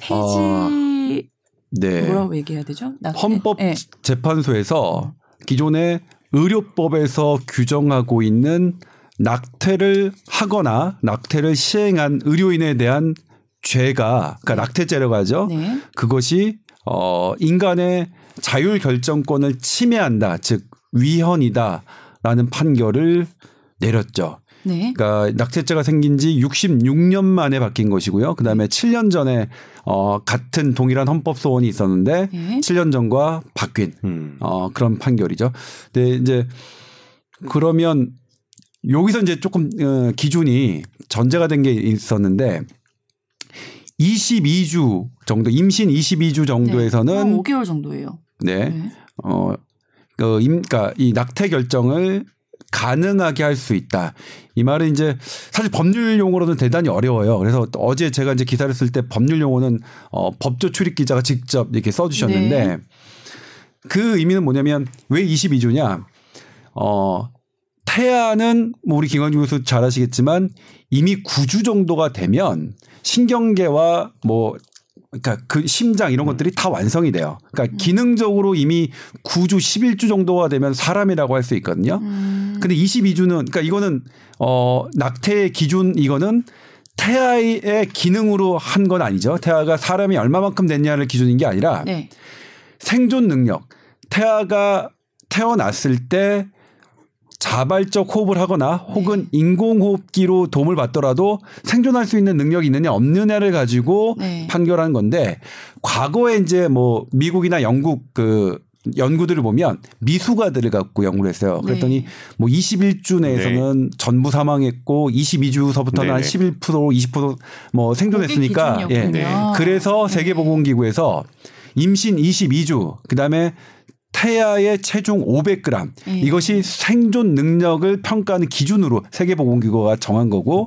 폐지 네. 뭐라고 얘기해야 되죠? 낙태. 헌법재판소에서 네. 기존의 의료법에서 규정하고 있는 낙태를 하거나 낙태를 시행한 의료인에 대한 죄가 그러니까 네. 낙태죄라고 하죠. 네. 그것이 인간의 자율 결정권을 침해한다, 즉 위헌이다라는 판결을 내렸죠. 네. 그러니까 낙태죄가 생긴 지 66년 만에 바뀐 것이고요. 그다음에 7년 전에 같은 동일한 헌법 소원이 있었는데 네. 7년 전과 바뀐 그런 판결이죠. 근데 이제 그러면 여기서 이제 조금 기준이 전제가 된 게 있었는데 22주 정도 임신 22주 정도에서는 네. 5개월 정도예요. 네. 네. 그러니까 이 낙태 결정을 가능하게 할 수 있다. 이 말은 이제 사실 법률 용어로는 대단히 어려워요. 그래서 어제 제가 이제 기사를 쓸 때 법률 용어는 법조 출입 기자가 직접 이렇게 써 주셨는데 네. 그 의미는 뭐냐면 왜 22주냐? 태아는 뭐 우리 김광중 교수 잘 아시겠지만 이미 9주 정도가 되면 신경계와 뭐 그러니까 그 심장 이런 것들이 다 완성이 돼요. 그러니까 기능적으로 이미 9주 11주 정도가 되면 사람이라고 할 수 있거든요. 근데 22주는 그러니까 이거는 낙태의 기준 이거는 태아의 기능으로 한 건 아니죠. 태아가 사람이 얼마만큼 됐냐를 기준인 게 아니라 네. 생존 능력. 태아가 태어났을 때 자발적 호흡을 하거나 혹은 네. 인공호흡기로 도움을 받더라도 생존할 수 있는 능력이 있느냐 없느냐를 가지고 네. 판결한 건데 과거에 이제 뭐 미국이나 영국 그 연구들을 보면 미수가들을 갖고 연구를 했어요. 그랬더니 네. 뭐 21주 내에서는 네. 전부 사망했고 22주서부터는 네. 한 11% 20% 뭐 생존했으니까 예. 네. 그래서 세계보건기구에서 임신 22주 그다음에 태아의 체중 500g 이것이 생존 능력을 평가하는 기준으로 세계보건기구가 정한 거고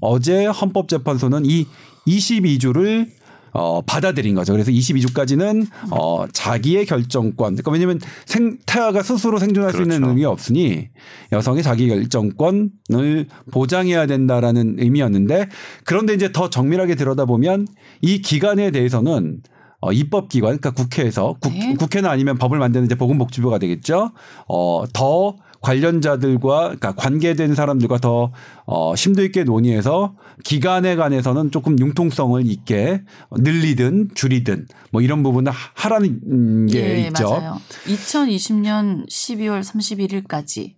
어제 헌법재판소는 이 22주를 받아들인 거죠. 그래서 22주까지는 자기의 결정권. 그러니까 왜냐하면 태아가 스스로 생존할 그렇죠. 수 있는 능력이 없으니 여성의 자기 결정권을 보장해야 된다라는 의미였는데 그런데 이제 더 정밀하게 들여다보면 이 기간에 대해서는 입법기관, 그러니까 국회에서 네. 국회는 아니면 법을 만드는 이제 보건복지부가 되겠죠. 더 관련자들과 그러니까 관계된 사람들과 더 심도 있게 논의해서 기간에 관해서는 조금 융통성을 있게 늘리든 줄이든 뭐 이런 부분을 하라는 게 네, 있죠. 맞아요. 2020년 12월 31일까지.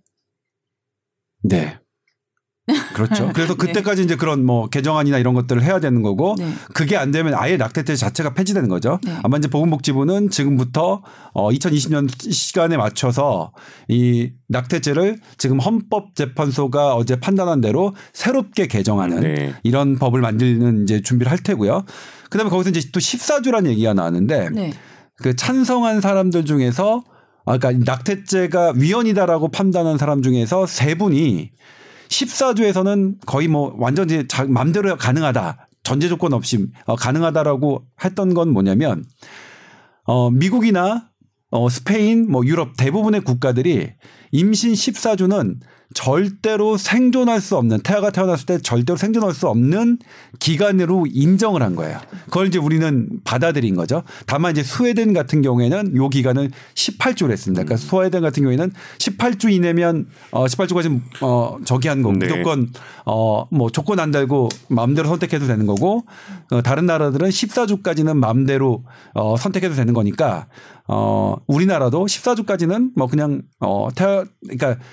네. 그렇죠. 그래서 그때까지 네. 이제 그런 뭐 개정안이나 이런 것들을 해야 되는 거고 네. 그게 안 되면 아예 낙태죄 자체가 폐지되는 거죠. 네. 아마 이제 보건복지부는 지금부터 2020년 시간에 맞춰서 이 낙태죄를 지금 헌법재판소가 어제 판단한 대로 새롭게 개정하는 네. 이런 법을 만드는 이제 준비를 할 테고요. 그다음에 거기서 이제 또 14주라는 얘기가 나왔는데 네. 그 찬성한 사람들 중에서 그러니까 낙태죄가 위헌이다라고 판단한 사람 중에서 세 분이 14주에서는 거의 뭐 완전히 맘대로 가능하다. 전제 조건 없이 가능하다라고 했던 건 뭐냐면 미국이나 스페인 뭐 유럽 대부분의 국가들이 임신 14주는 절대로 생존할 수 없는 태아가 태어났을 때 절대로 생존할 수 없는 기간으로 인정을 한 거예요. 그걸 이제 우리는 받아들인 거죠. 다만 이제 스웨덴 같은 경우에는 요 기간을 18주로 했습니다. 그러니까 스웨덴 같은 경우에는 18주 이내면 18주까지 저기 한 거고 네. 무조건 뭐 조건 안 달고 마음대로 선택해도 되는 거고 다른 나라들은 14주까지는 마음대로 선택해도 되는 거니까 우리나라도 14주까지는 뭐 그냥 그러니까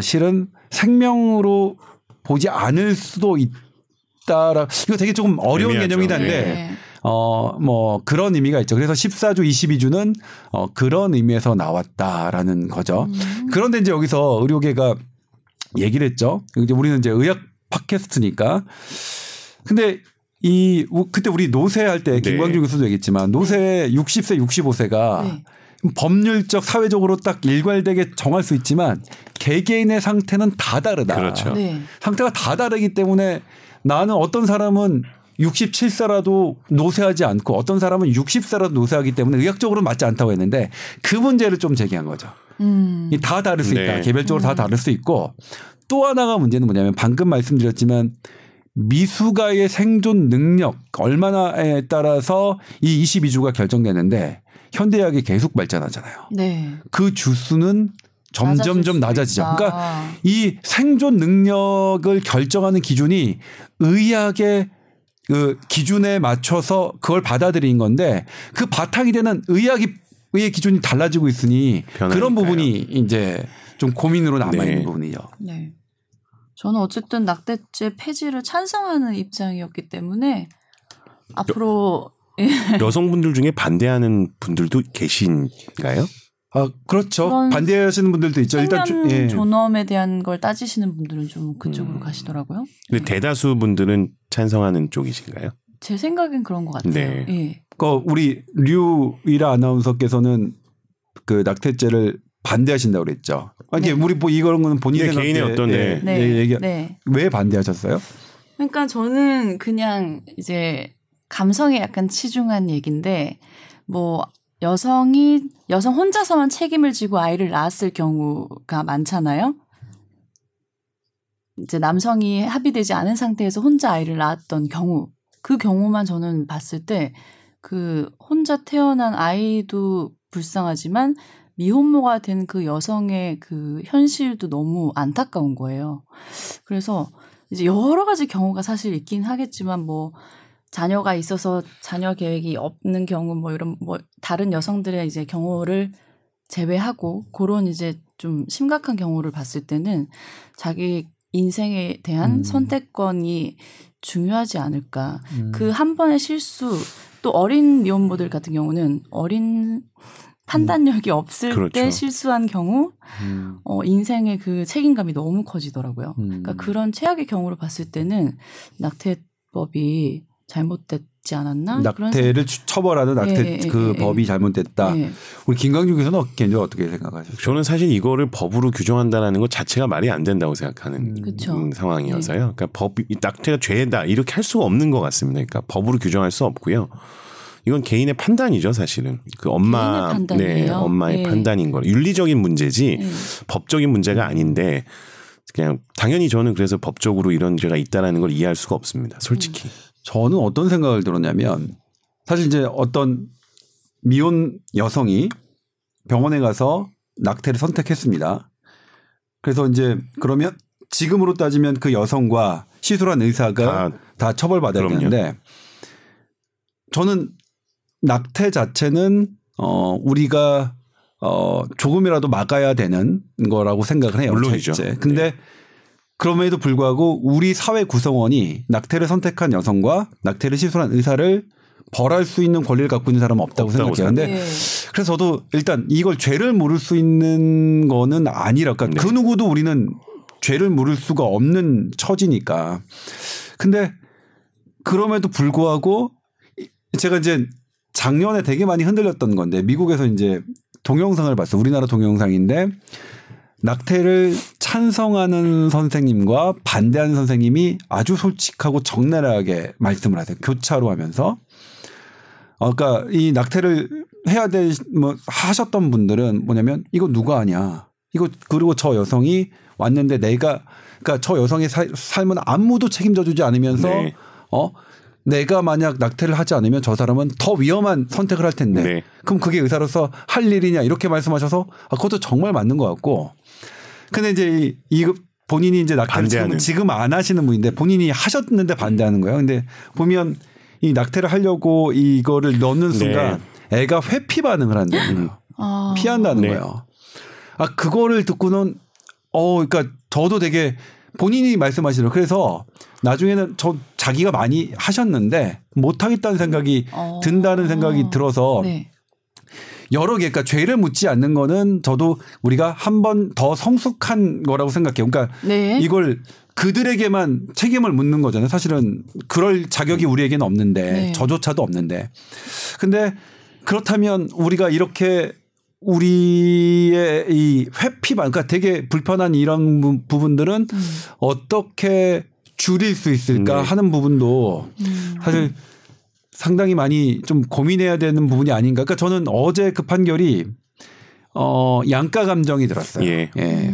실은 생명으로 보지 않을 수도 있다라. 이거 되게 조금 어려운 의미하죠. 개념이긴 한데, 네. 뭐 그런 의미가 있죠. 그래서 14주, 22주는 그런 의미에서 나왔다라는 거죠. 그런데 이제 여기서 의료계가 얘기를 했죠. 이제 우리는 이제 의학 팟캐스트니까. 근데 그때 우리 노쇠할 때 네. 김광중 교수도 얘기했지만 노쇠 60세, 65세가 네. 법률적 사회적으로 딱 일괄되게 정할 수 있지만 개개인의 상태는 다 다르다. 그렇죠. 네. 상태가 다 다르기 때문에 나는 어떤 사람은 67세라도 노쇠하지 않고 어떤 사람은 60세라도 노쇠하기 때문에 의학적으로는 맞지 않다고 했는데 그 문제를 좀 제기한 거죠. 다 다를 수 있다. 네. 개별적으로 다 다를 수 있고 또 하나가 문제는 뭐냐면 방금 말씀드렸지만 미숙아의 생존 능력 얼마나에 따라서 이 22주가 결정되는데 현대의학이 계속 발전하잖아요. 네. 그 주수는 점점점 낮아지죠. 그러니까 이 생존 능력을 결정하는 기준이 의학의 그 기준에 맞춰서 그걸 받아들인 건데 그 바탕이 되는 의학의 기준이 달라지고 있으니 변하니까요. 그런 부분이 이제 좀 고민으로 남아있는 네. 부분이죠. 네. 저는 어쨌든 낙태죄 폐지를 찬성하는 입장이었기 때문에 앞으로 여성분들 중에 반대하는 분들도 계신가요? 아 그렇죠. 반대하시는 분들도 있죠. 일단 예. 존엄에 대한 걸 따지시는 분들은 좀 그쪽으로 가시더라고요. 근데 대다수 분들은 찬성하는 쪽이신가요? 제 생각엔 그런 것 같아요. 네. 예. 그 우리 류이라 아나운서께서는 그 낙태죄를 반대하신다고 그랬죠. 아니, 네. 우리 뭐 이런 거는 본인의 개인의 어떤 네. 얘기 네. 왜 반대하셨어요? 그러니까 저는 그냥 이제 감성에 약간 치중한 얘기인데 뭐 여성 혼자서만 책임을 지고 아이를 낳았을 경우가 많잖아요. 이제 남성이 합의되지 않은 상태에서 혼자 아이를 낳았던 경우, 그 경우만 저는 봤을 때 그 혼자 태어난 아이도 불쌍하지만 미혼모가 된 그 여성의 그 현실도 너무 안타까운 거예요. 그래서 이제 여러 가지 경우가 사실 있긴 하겠지만 뭐 자녀가 있어서 자녀 계획이 없는 경우 뭐 이런 뭐 다른 여성들의 이제 경우를 제외하고 그런 이제 좀 심각한 경우를 봤을 때는 자기 인생에 대한 선택권이 중요하지 않을까. 그 한 번의 실수 또 어린 미혼모들 같은 경우는 어린 판단력이 없을 그렇죠. 때 실수한 경우 인생의 그 책임감이 너무 커지더라고요. 그러니까 그런 최악의 경우를 봤을 때는 낙태법이 잘못됐지 않았나? 낙태를 처벌하는 법이 잘못됐다. 예. 우리 김강준 교수는 개인적으로 어떻게 생각하세요? 저는 사실 이거를 법으로 규정한다는 것 자체가 말이 안 된다고 생각하는 상황이어서요. 예. 그러니까 낙태가 죄다 이렇게 할 수가 없는 것 같습니다. 그러니까 법으로 규정할 수 없고요. 이건 개인의 판단이죠, 사실은. 그 엄마의 판단인 거예요. 윤리적인 문제지 법적인 문제가 아닌데 그냥 당연히 저는 그래서 법적으로 이런 죄가 있다라는 걸 이해할 수가 없습니다. 솔직히. 저는 어떤 생각을 들었냐면 사실 이제 어떤 미혼 여성이 병원에 가서 낙태를 선택했습니다. 그래서 이제 그러면 지금으로 따지면 그 여성과 시술한 의사가 다 처벌받아야 되는데 저는 낙태 자체는 우리가 조금이라도 막아야 되는 거라고 생각을 해요. 물론이죠. 근데 그럼에도 불구하고 우리 사회 구성원이 낙태를 선택한 여성과 낙태를 시술한 의사를 벌할 수 있는 권리를 갖고 있는 사람은 없다고 생각해요. 네. 그래서 저도 일단 이걸 죄를 물을 수 있는 거는 아니라 그러니까 그 누구도 우리는 죄를 물을 수가 없는 처지니까. 근데 그럼에도 불구하고 제가 이제 작년에 되게 많이 흔들렸던 건데 미국에서 이제 동영상을 봤어. 우리나라 동영상인데 낙태를 찬성하는 선생님과 반대하는 선생님이 아주 솔직하고 적나라하게 말씀을 하세요. 교차로 하면서. 그러니까 이 낙태를 해야 될 하셨던 분들은 뭐냐면 이거 누가 아냐. 이거 그리고 저 여성이 왔는데 그러니까 저 여성의 삶은 아무도 책임져주지 않으면서 내가 만약 낙태를 하지 않으면 저 사람은 더 위험한 선택을 할 텐데 그럼 그게 의사로서 할 일이냐 이렇게 말씀하셔서 그것도 정말 맞는 것 같고 근데 이제 본인이 이제 낙태를 지금 안 하시는 분인데 본인이 하셨는데 반대하는 거예요. 근데 보면 이 낙태를 하려고 이거를 넣는 순간 애가 회피 반응을 한다는 거예요. 피한다는 거예요. 그거를 듣고는 그러니까 저도 되게 본인이 말씀하시더라고요. 그래서 나중에는 자기가 많이 하셨는데 못하겠다는 생각이 든다는 생각이 들어서 여러 개, 그러니까 죄를 묻지 않는 거는 저도 우리가 한 번 더 성숙한 거라고 생각해요. 그러니까 이걸 그들에게만 책임을 묻는 거잖아요. 사실은 그럴 자격이 우리에게는 없는데 저조차도 없는데. 근데 그렇다면 우리가 이렇게 우리의 이 회피반, 그러니까 되게 불편한 이런 부분들은 어떻게 줄일 수 있을까 하는 부분도 사실 상당히 많이 좀 고민해야 되는 부분이 아닌가. 그러니까 저는 어제 그 판결이 양가 감정이 들었어요. 예. 예.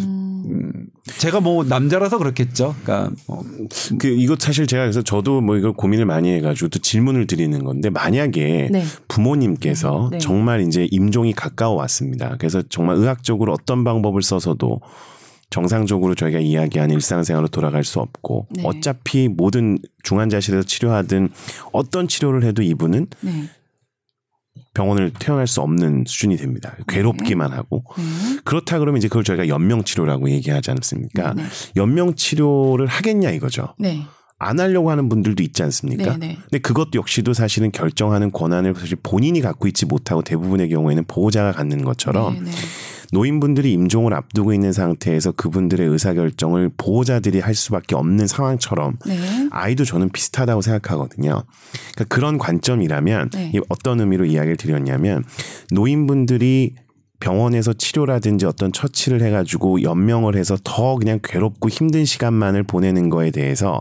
제가 뭐 남자라서 그렇겠죠. 그러니까 이거 사실 제가 그래서 저도 뭐 이걸 고민을 많이 해가지고 또 질문을 드리는 건데 만약에 네. 부모님께서 네. 정말 이제 임종이 가까워 왔습니다. 그래서 정말 의학적으로 어떤 방법을 써서도 정상적으로 저희가 이야기한 일상생활로 돌아갈 수 없고 네. 어차피 모든 중환자실에서 치료하든 어떤 치료를 해도 이분은 네. 병원을 퇴원할 수 없는 수준이 됩니다. 괴롭기만 네. 하고 그렇다 그러면 이제 그걸 저희가 연명치료라고 얘기하지 않습니까? 네. 연명치료를 하겠냐 이거죠. 네. 안 하려고 하는 분들도 있지 않습니까? 네, 네. 근데 그것 역시도 사실은 결정하는 권한을 사실 본인이 갖고 있지 못하고 대부분의 경우에는 보호자가 갖는 것처럼 네, 네. 노인분들이 임종을 앞두고 있는 상태에서 그분들의 의사결정을 보호자들이 할 수밖에 없는 상황처럼 네. 아이도 저는 비슷하다고 생각하거든요. 그러니까 그런 관점이라면 네. 어떤 의미로 이야기를 드렸냐면 노인분들이 병원에서 치료라든지 어떤 처치를 해가지고 연명을 해서 더 그냥 괴롭고 힘든 시간만을 보내는 거에 대해서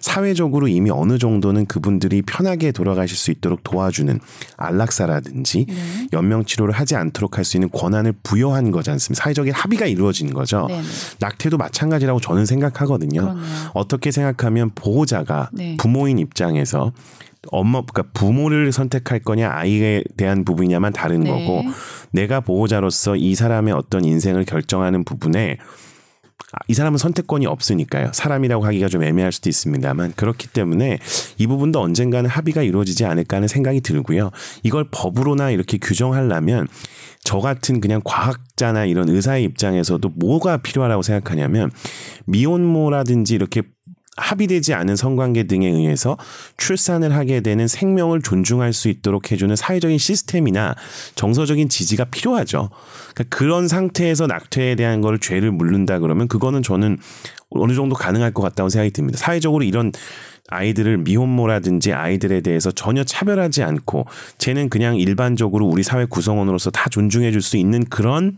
사회적으로 이미 어느 정도는 그분들이 편하게 돌아가실 수 있도록 도와주는 안락사라든지 네. 연명치료를 하지 않도록 할 수 있는 권한을 부여한 거지 않습니까? 사회적인 합의가 이루어진 거죠. 네. 낙태도 마찬가지라고 저는 생각하거든요. 그럼요. 어떻게 생각하면 보호자가 네. 부모인 입장에서 엄마, 그러니까 부모를 선택할 거냐 아이에 대한 부분이냐만 다른 네. 거고 내가 보호자로서 이 사람의 어떤 인생을 결정하는 부분에 이 사람은 선택권이 없으니까요. 사람이라고 하기가 좀 애매할 수도 있습니다만 그렇기 때문에 이 부분도 언젠가는 합의가 이루어지지 않을까 하는 생각이 들고요. 이걸 법으로나 이렇게 규정하려면 저 같은 그냥 과학자나 이런 의사의 입장에서도 뭐가 필요하다고 생각하냐면 미혼모라든지 이렇게 합의되지 않은 성관계 등에 의해서 출산을 하게 되는 생명을 존중할 수 있도록 해주는 사회적인 시스템이나 정서적인 지지가 필요하죠. 그러니까 그런 상태에서 낙태에 대한 걸 죄를 물른다 그러면 그거는 저는 어느 정도 가능할 것 같다고 생각이 듭니다. 사회적으로 이런 아이들을 미혼모라든지 아이들에 대해서 전혀 차별하지 않고 쟤는 그냥 일반적으로 우리 사회 구성원으로서 다 존중해 줄 수 있는 그런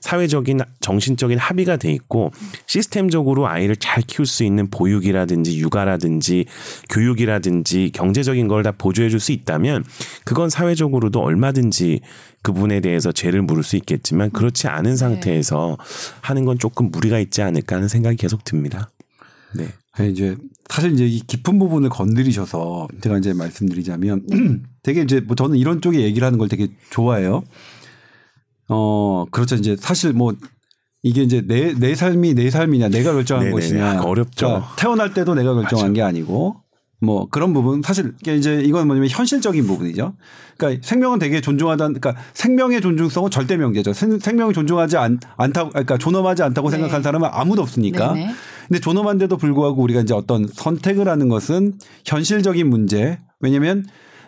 사회적인 정신적인 합의가 돼 있고 시스템적으로 아이를 잘 키울 수 있는 보육이라든지 육아라든지 교육이라든지 경제적인 걸 다 보조해 줄 수 있다면 그건 사회적으로도 얼마든지 그분에 대해서 죄를 물을 수 있겠지만 그렇지 않은 상태에서 하는 건 조금 무리가 있지 않을까 하는 생각이 계속 듭니다. 네. 이제 사실 이제 이 깊은 부분을 건드리셔서 제가 이제 말씀드리자면 되게 이제 뭐 저는 이런 쪽에 얘기를 하는 걸 되게 좋아해요. 그렇죠. 이제 사실 뭐 이게 이제 내 삶이 내 삶이냐 내가 결정한 네네네. 것이냐 어렵죠. 그러니까 태어날 때도 내가 결정한 맞아. 게 아니고 뭐 그런 부분 사실 이제 이건 뭐냐면 현실적인 부분이죠. 그러니까 생명은 되게 존중하다. 그러니까 생명의 존중성은 절대 명제죠. 생명이 존중하지 않다고 그러니까 존엄하지 않다고 네. 생각한 사람은 아무도 없으니까. 네네. 근데 존엄한데도 불구하고 우리가 이제 어떤 선택을 하는 것은 현실적인 문제. 왜냐하면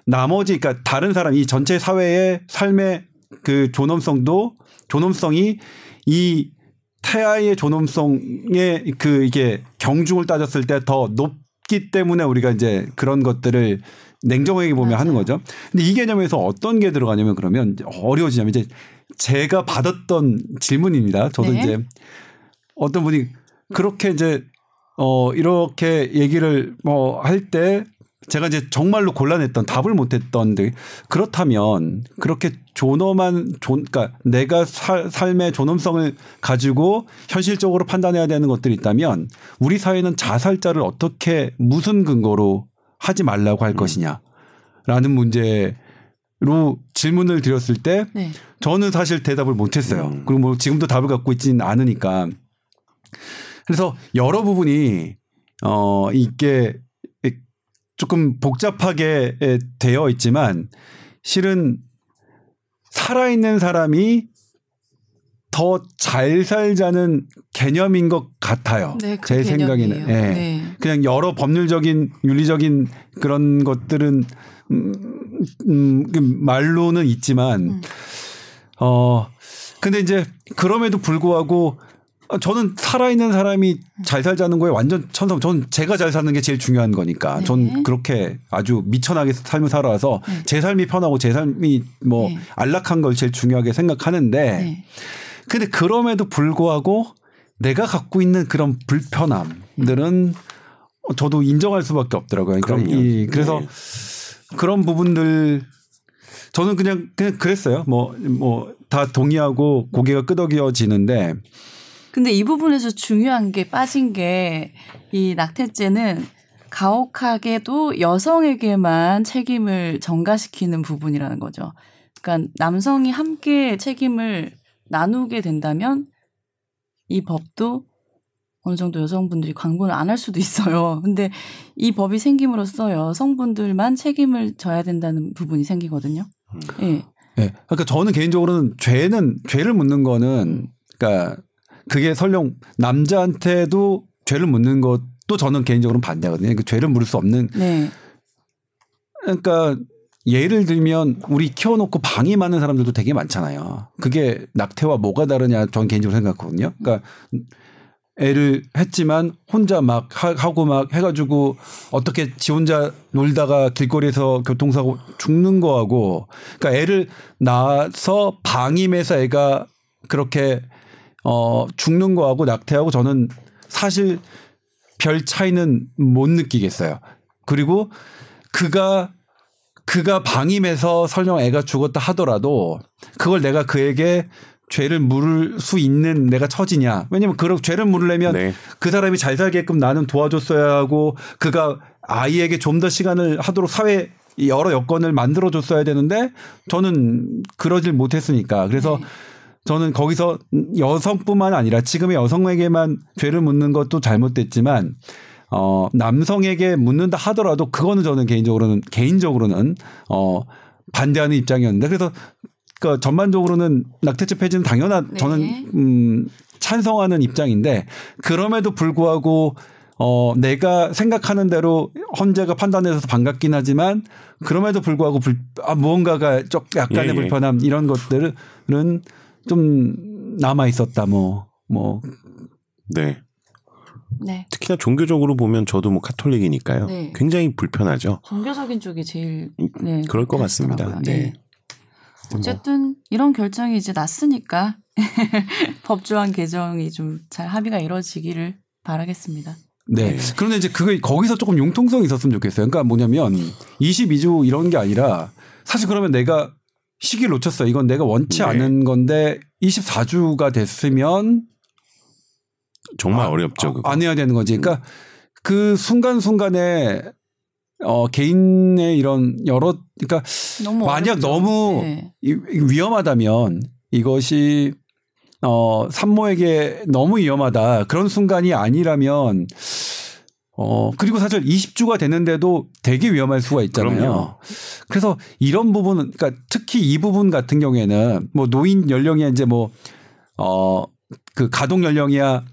나머지 그러니까 다른 사람 이 전체 사회의 삶의 그 존엄성이 이 태아의 존엄성의 그 이게 경중을 따졌을 때 더 높기 때문에 우리가 이제 그런 것들을 냉정하게 보면 맞아요. 하는 거죠. 근데 이 개념에서 어떤 게 들어가냐면 그러면 어려워지냐면 이제 제가 받았던 질문입니다. 저도 네. 이제 어떤 분이 그렇게 이제 이렇게 얘기를 뭐 할 때 제가 이제 정말로 곤란했던 답을 못했던 그렇다면 그렇게 그러니까 내가 삶의 존엄성을 가지고 현실적으로 판단해야 되는 것들이 있다면 우리 사회는 자살자를 어떻게 무슨 근거로 하지 말라고 할 것이냐라는 문제로 질문을 드렸을 때 네. 저는 사실 대답을 못했어요. 그리고 뭐 지금도 답을 갖고 있지는 않으니까. 그래서 여러 부분이 이게 조금 복잡하게 되어 있지만 실은 살아있는 사람이 더 잘 살자는 개념인 것 같아요. 네, 그 제 개념이에요. 생각에는. 네. 네. 그냥 여러 법률적인 윤리적인 그런 것들은 말로는 있지만 근데 이제 그럼에도 불구하고 저는 살아있는 사람이 잘 살자는 거에 완전 천성. 저는 제가 잘 사는 게 제일 중요한 거니까. 네. 전 그렇게 아주 미천하게 삶을 살아와서 네. 제 삶이 편하고 제 삶이 뭐 네. 안락한 걸 제일 중요하게 생각하는데 네. 근데 그럼에도 불구하고 내가 갖고 있는 그런 불편함들은 저도 인정할 수밖에 없더라고요. 그러니까 그래서 네. 그런 부분들 저는 그냥 그랬어요. 다 동의하고 고개가 끄덕여지는데 근데 이 부분에서 중요한 게 빠진 게 이 낙태죄는 가혹하게도 여성에게만 책임을 전가시키는 부분이라는 거죠. 그러니까 남성이 함께 책임을 나누게 된다면 이 법도 어느 정도 여성분들이 광고를 안 할 수도 있어요. 근데 이 법이 생김으로써 여성분들만 책임을 져야 된다는 부분이 생기거든요. 예. 네. 그러니까 저는 개인적으로는 죄를 묻는 거는 그러니까 그게 설령 남자한테도 죄를 묻는 것도 저는 개인적으로는 반대거든요. 그러니까 죄를 물을 수 없는. 네. 그러니까 예를 들면 우리 키워놓고 방이 많은 사람들도 되게 많잖아요. 그게 낙태와 뭐가 다르냐 저는 개인적으로 생각하거든요. 그러니까 애를 했지만 혼자 막 하고 막 해가지고 어떻게 지 혼자 놀다가 길거리에서 교통사고 죽는 거하고 그러니까 애를 낳아서 방임해서 애가 그렇게 죽는 거하고 낙태하고 저는 사실 별 차이는 못 느끼겠어요. 그리고 그가 방임해서 설령 애가 죽었다 하더라도 그걸 내가 그에게 죄를 물을 수 있는 내가 처지냐. 왜냐면 그런 죄를 물으려면 네. 그 사람이 잘 살게끔 나는 도와줬어야 하고 그가 아이에게 좀 더 시간을 하도록 사회 여러 여건을 만들어줬어야 되는데 저는 그러질 못했으니까. 그래서 네. 저는 거기서 여성뿐만 아니라 지금의 여성에게만 죄를 묻는 것도 잘못됐지만 남성에게 묻는다 하더라도 그거는 저는 개인적으로는 반대하는 입장이었는데 그래서 그러니까 전반적으로는 낙태죄 폐지는 당연한 네. 저는 찬성하는 입장인데 그럼에도 불구하고 내가 생각하는 대로 헌재가 판단해서 반갑긴 하지만 그럼에도 불구하고 무언가가 약간의 불편함 이런 것들은 좀 남아 있었다 뭐 네. 네. 특히나 종교적으로 보면 저도 뭐 카톨릭이니까요. 네. 굉장히 불편하죠. 종교적인 쪽이 제일 네. 그럴 것 같습니다. 네. 네. 어쨌든 이런 결정이 이제 났으니까 법조항 개정이 좀 잘 합의가 이루어지기를 바라겠습니다. 네. 그런데 이제 그게 거기서 조금 융통성이 있었으면 좋겠어요. 그러니까 뭐냐면 22조 이런 게 아니라 사실 그러면 내가 시기를 놓쳤어. 이건 내가 원치 않은 건데 24주가 됐으면 정말 어렵죠. 안 해야 되는 거지. 그러니까 그 순간순간에 개인의 이런 여러 그러니까 너무 만약 어렵죠. 너무 네. 위험하다면 이것이 산모에게 너무 위험하다. 그런 순간이 아니라면 그리고 사실 20주가 됐는데도 되게 위험할 수가 있잖아요. 그럼요. 그래서 이런 부분은 그러니까 특히 이 부분 같은 경우에는 뭐 노인 연령이 이제 뭐 그 가동 연령이야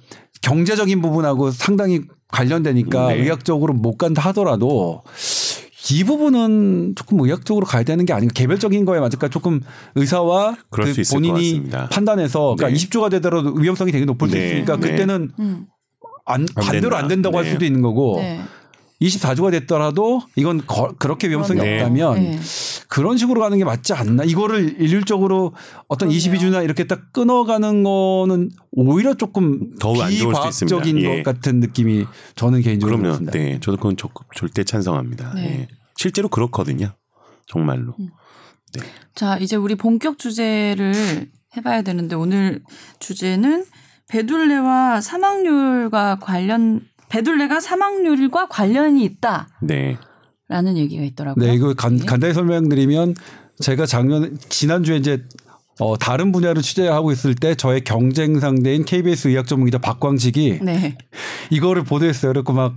경제적인 부분하고 상당히 관련되니까 네. 의학적으로 못 간다 하더라도 이 부분은 조금 의학적으로 가야 되는 게 아닌가 개별적인 거에 맞을까 조금 의사와 그 본인이 판단해서 그러니까 네. 20주가 되더라도 위험성이 되게 높을 네. 수 있으니까 네. 그때는 반대로 안 된다고 네. 할 수도 있는 거고 네. 24주가 됐더라도 이건 그렇게 위험성이 네. 없다면 네. 그런 식으로 가는 게 맞지 않나. 이거를 일률적으로 어떤 그러네요. 22주나 이렇게 딱 끊어가는 거는 오히려 조금 더 비과학적인 것 예. 같은 느낌이 저는 개인적으로 그렇습니다. 네. 저도 그건 절대 찬성합니다. 네. 네. 실제로 그렇거든요. 정말로. 네. 자, 이제 우리 본격 주제를 해봐야 되는데 오늘 주제는 배둘레가 사망률과 관련이 있다. 네. 라는 얘기가 있더라고요. 네, 이거 간단히 설명드리면 제가 지난주에 이제 다른 분야를 취재하고 있을 때 저의 경쟁 상대인 KBS 의학 전문기자 박광식이 네. 이거를 보도했어요. 그래서 막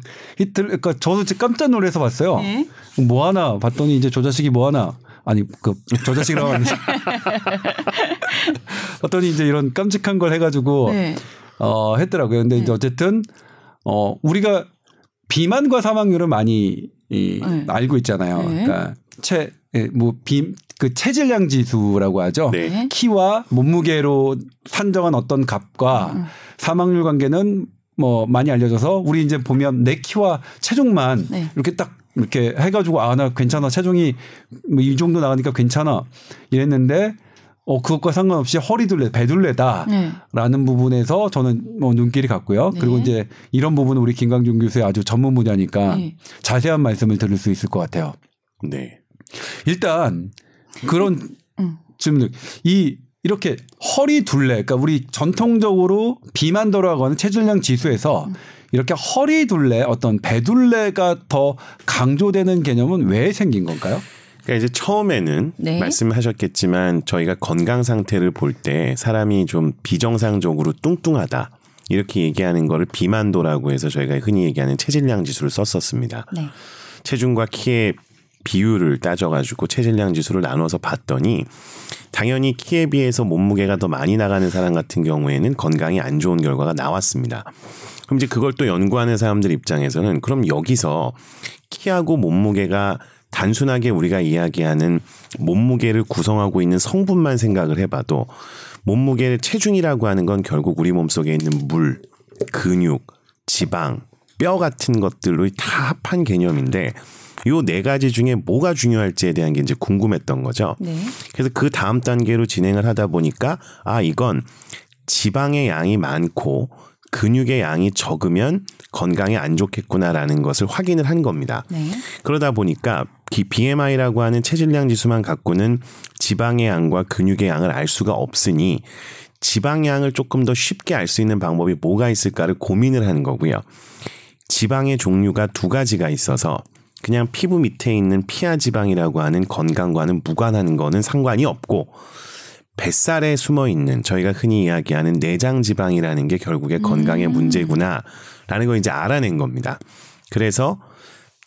그러니까 저도 깜짝 놀라서 봤어요. 네. 뭐 하나 봤더니 이제 저 자식이 뭐 하나 아니 그 저 자식이라고 하는데 봤더니 이제 이런 깜찍한 걸 해가지고 네. 했더라고요. 근데 이제 어쨌든 우리가 비만과 사망률을 많이 네. 알고 있잖아요. 네. 그러니까 체질량 지수라고 하죠. 네. 키와 몸무게로 산정한 어떤 값과 사망률 관계는 뭐 많이 알려져서 우리 이제 보면 내 키와 체중만 네. 이렇게 딱 이렇게 해가지고 나 괜찮아 체중이 뭐 이 정도 나가니까 괜찮아 이랬는데. 그것과 상관없이 배둘레다라는 네. 부분에서 저는 눈길이 갔고요. 네. 그리고 이제 이런 부분은 우리 김강준 교수의 아주 전문 분야니까 네. 자세한 말씀을 들을 수 있을 것 같아요. 네. 일단 그런 질문, 이 이렇게 허리 둘레, 그러니까 우리 전통적으로 비만도라고 하는 체질량 지수에서 이렇게 허리 둘레, 어떤 배둘레가 더 강조되는 개념은 왜 생긴 건가요? 그러니까 이제 처음에는 네. 말씀하셨겠지만 저희가 건강 상태를 볼 때 사람이 좀 비정상적으로 뚱뚱하다 이렇게 얘기하는 거를 비만도라고 해서 저희가 흔히 얘기하는 체질량 지수를 썼었습니다. 네. 체중과 키의 비율을 따져가지고 체질량 지수를 나눠서 봤더니 당연히 키에 비해서 몸무게가 더 많이 나가는 사람 같은 경우에는 건강이 안 좋은 결과가 나왔습니다. 그럼 이제 그걸 또 연구하는 사람들 입장에서는 그럼 여기서 키하고 몸무게가 단순하게 우리가 이야기하는 몸무게를 구성하고 있는 성분만 생각을 해봐도 몸무게의 체중이라고 하는 건 결국 우리 몸속에 있는 물, 근육, 지방, 뼈 같은 것들로 다 합한 개념인데 요 네 가지 중에 뭐가 중요할지에 대한 게 이제 궁금했던 거죠. 네. 그래서 그 다음 단계로 진행을 하다 보니까 아 이건 지방의 양이 많고 근육의 양이 적으면 건강에 안 좋겠구나라는 것을 확인을 한 겁니다. 네. 그러다 보니까 BMI라고 하는 체질량 지수만 갖고는 지방의 양과 근육의 양을 알 수가 없으니 지방량을 조금 더 쉽게 알 수 있는 방법이 뭐가 있을까를 고민을 하는 거고요. 지방의 종류가 두 가지가 있어서 그냥 피부 밑에 있는 피하 지방이라고 하는 건강과는 무관한 거는 상관이 없고 뱃살에 숨어있는 저희가 흔히 이야기하는 내장지방이라는 게 결국에 건강의 문제구나라는 걸 이제 알아낸 겁니다. 그래서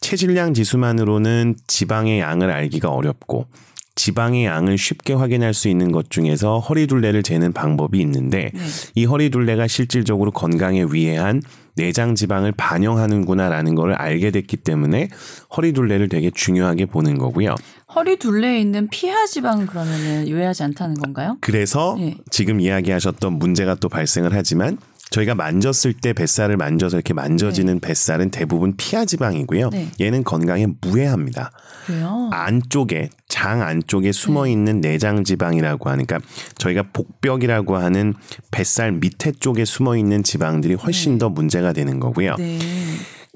체질량 지수만으로는 지방의 양을 알기가 어렵고 지방의 양을 쉽게 확인할 수 있는 것 중에서 허리둘레를 재는 방법이 있는데 이 허리둘레가 실질적으로 건강에 위해한 내장지방을 반영하는구나라는 걸 알게 됐기 때문에 허리둘레를 되게 중요하게 보는 거고요. 허리둘레에 있는 피하지방은 그러면 요해하지 않다는 건가요? 그래서 네. 지금 이야기하셨던 문제가 또 발생을 하지만 저희가 만졌을 때 뱃살을 만져서 이렇게 만져지는 네. 뱃살은 대부분 피하지방이고요. 네. 얘는 건강에 무해합니다. 그래요? 안쪽에 장 안쪽에 숨어있는 네. 내장지방이라고 하니까 저희가 복벽이라고 하는 뱃살 밑에 쪽에 숨어있는 지방들이 훨씬 네. 더 문제가 되는 거고요. 네.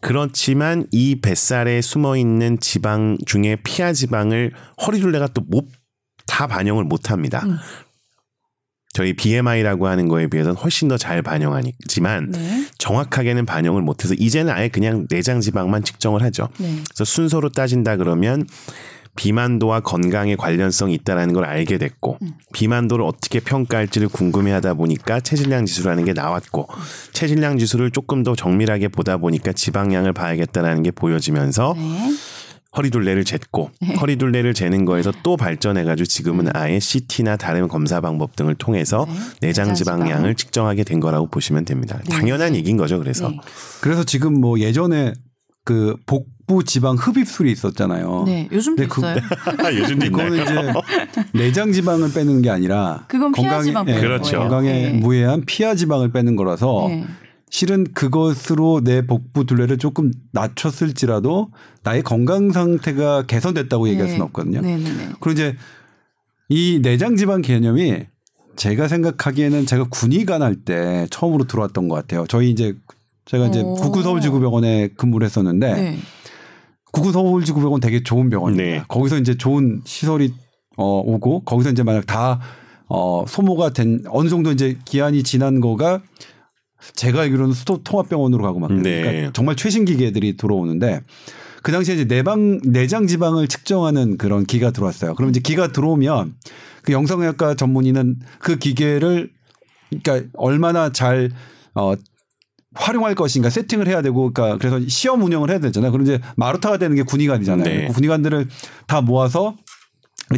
그렇지만 이 뱃살에 숨어있는 지방 중에 피하지방을 허리둘레가 또 못 다 반영을 못합니다. 저희 BMI라고 하는 거에 비해서는 훨씬 더 잘 반영하지만 네. 정확하게는 반영을 못해서 이제는 아예 그냥 내장지방만 측정을 하죠. 네. 그래서 순서로 따진다 그러면 비만도와 건강에 관련성이 있다는 걸 알게 됐고 비만도를 어떻게 평가할지를 궁금해하다 보니까 체질량 지수라는 게 나왔고 체질량 지수를 조금 더 정밀하게 보다 보니까 지방량을 봐야겠다는 게 보여지면서 네. 허리둘레를 쟀고 허리둘레를 재는 거에서 또 발전해가지고 지금은 아예 CT나 다른 검사 방법 등을 통해서 네. 내장지방량을 측정하게 된 거라고 보시면 됩니다. 네. 당연한 얘기인 거죠. 그래서 네. 그래서 지금 뭐 예전에 그 복부 지방 흡입술이 있었잖아요. 네, 요즘도 있어요. 요즘도 있나요? 이제 내장 지방을 빼는 게 아니라 그건 피하 지방 빼는 거예요. 그렇죠. 건강에 네. 무해한 피하 지방을 빼는 거라서 네. 실은 그것으로 내 복부 둘레를 조금 낮췄을지라도 나의 건강 상태가 개선됐다고 얘기할 수는 없거든요. 네, 네, 네. 그리고 이제 이 내장 지방 개념이 제가 생각하기에는 제가 군의관 할 때 처음으로 들어왔던 것 같아요. 제가 이제 국구서울지구병원에 근무를 했었는데 네. 국구서울지구병원 되게 좋은 병원입니다. 네. 거기서 이제 좋은 시설이 오고 거기서 이제 만약 다 소모가 된 어느 정도 이제 기한이 지난 거가 제가 알기로는 수도통합병원으로 가고 막 그러니까 네. 정말 최신 기계들이 들어오는데 그 당시에 이제 내장지방을 측정하는 그런 기가 들어왔어요. 그럼 이제 기가 들어오면 그 영상의학과 전문의는 그 기계를 그러니까 얼마나 잘 활용할 것인가 세팅을 해야 되고 그러니까 그래서 시험 운영을 해야 되잖아요. 그럼 이제 마루타가 되는 게 군의관이잖아요. 네. 그 군의관들을 다 모아서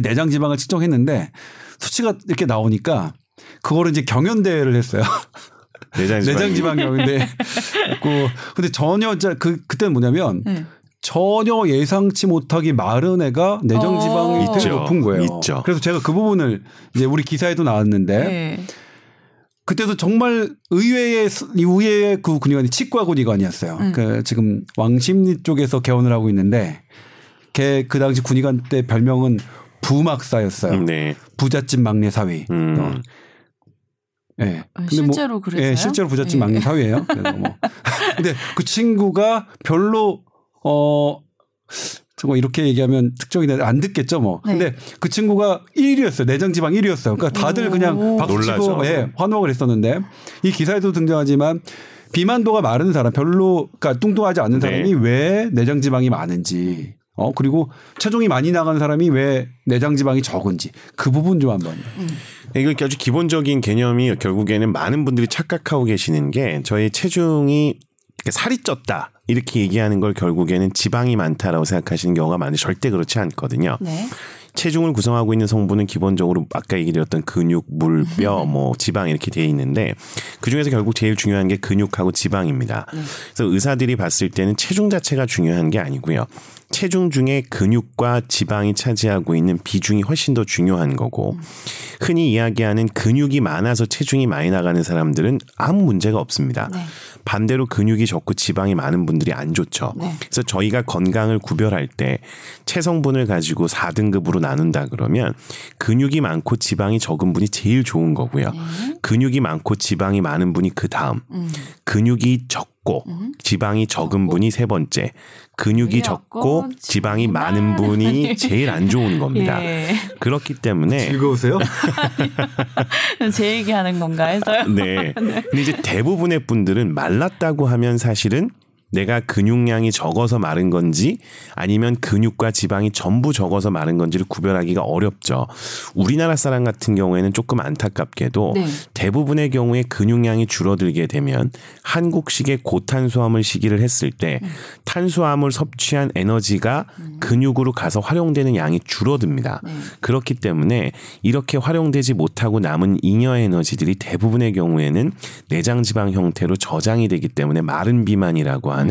내장 지방을 측정했는데 수치가 이렇게 나오니까 그거를 이제 경연대회를 했어요. 내장 지방 경연대회. 근데 전혀 그때는 뭐냐면 전혀 예상치 못하게 마른 애가 내장 지방이 되게 높은 거예요. 있죠. 그래서 제가 그 부분을 이제 우리 기사에도 나왔는데 네. 그때도 정말 의외의 그 군의관이 치과 군의관이었어요. 그 지금 왕십리 쪽에서 개원을 하고 있는데 걔 그 당시 군의관 때 별명은 부막사였어요. 네. 부잣집 막내 사위. 네. 실제로 그랬어요? 네, 실제로 부잣집 막내 사위예요. 그래서 근데 그 친구가 별로 뭐 이렇게 얘기하면 특정이 안 듣겠죠 뭐. 네. 근데 그 친구가 1위였어요. 내장지방 1위였어요. 그러니까 다들 그냥 박수치고 예, 환호를 했었는데 이 기사에도 등장하지만 비만도가 마른 사람 별로 그러니까 뚱뚱하지 않은 사람이 왜 내장지방이 많은지 그리고 체중이 많이 나간 사람이 왜 내장지방이 적은지 그 부분 좀 한번. 이건 아주 기본적인 개념이 결국에는 많은 분들이 착각하고 계시는 게 저의 체중이 살이 쪘다 이렇게 얘기하는 걸 결국에는 지방이 많다라고 생각하시는 경우가 많은데 절대 그렇지 않거든요. 네. 체중을 구성하고 있는 성분은 기본적으로 아까 얘기드렸던 근육, 물, 뼈, 뭐 지방 이렇게 돼 있는데 그중에서 결국 제일 중요한 게 근육하고 지방입니다. 그래서 의사들이 봤을 때는 체중 자체가 중요한 게 아니고요. 체중 중에 근육과 지방이 차지하고 있는 비중이 훨씬 더 중요한 거고 흔히 이야기하는 근육이 많아서 체중이 많이 나가는 사람들은 아무 문제가 없습니다. 네. 반대로 근육이 적고 지방이 많은 분들이 안 좋죠. 네. 그래서 저희가 건강을 구별할 때 체성분을 가지고 4등급으로 나눈다 그러면 근육이 많고 지방이 적은 분이 제일 좋은 거고요. 네. 근육이 많고 지방이 많은 분이 그다음 근육이 적고 지방이 적은 분이 세 번째 근육이 적고 지방이 많은 분이 제일 안 좋은 겁니다. 예. 그렇기 때문에 즐거우세요? 제 얘기하는 건가 해서요. 네. 근데 이제 대부분의 분들은 말랐다고 하면 사실은 내가 근육량이 적어서 마른 건지 아니면 근육과 지방이 전부 적어서 마른 건지를 구별하기가 어렵죠. 우리나라 사람 같은 경우에는 조금 안타깝게도 네. 대부분의 경우에 근육량이 줄어들게 되면 한국식의 고탄수화물 시기를 했을 때 탄수화물 섭취한 에너지가 근육으로 가서 활용되는 양이 줄어듭니다. 그렇기 때문에 이렇게 활용되지 못하고 남은 잉여 에너지들이 대부분의 경우에는 내장지방 형태로 저장이 되기 때문에 마른 비만이라고 하는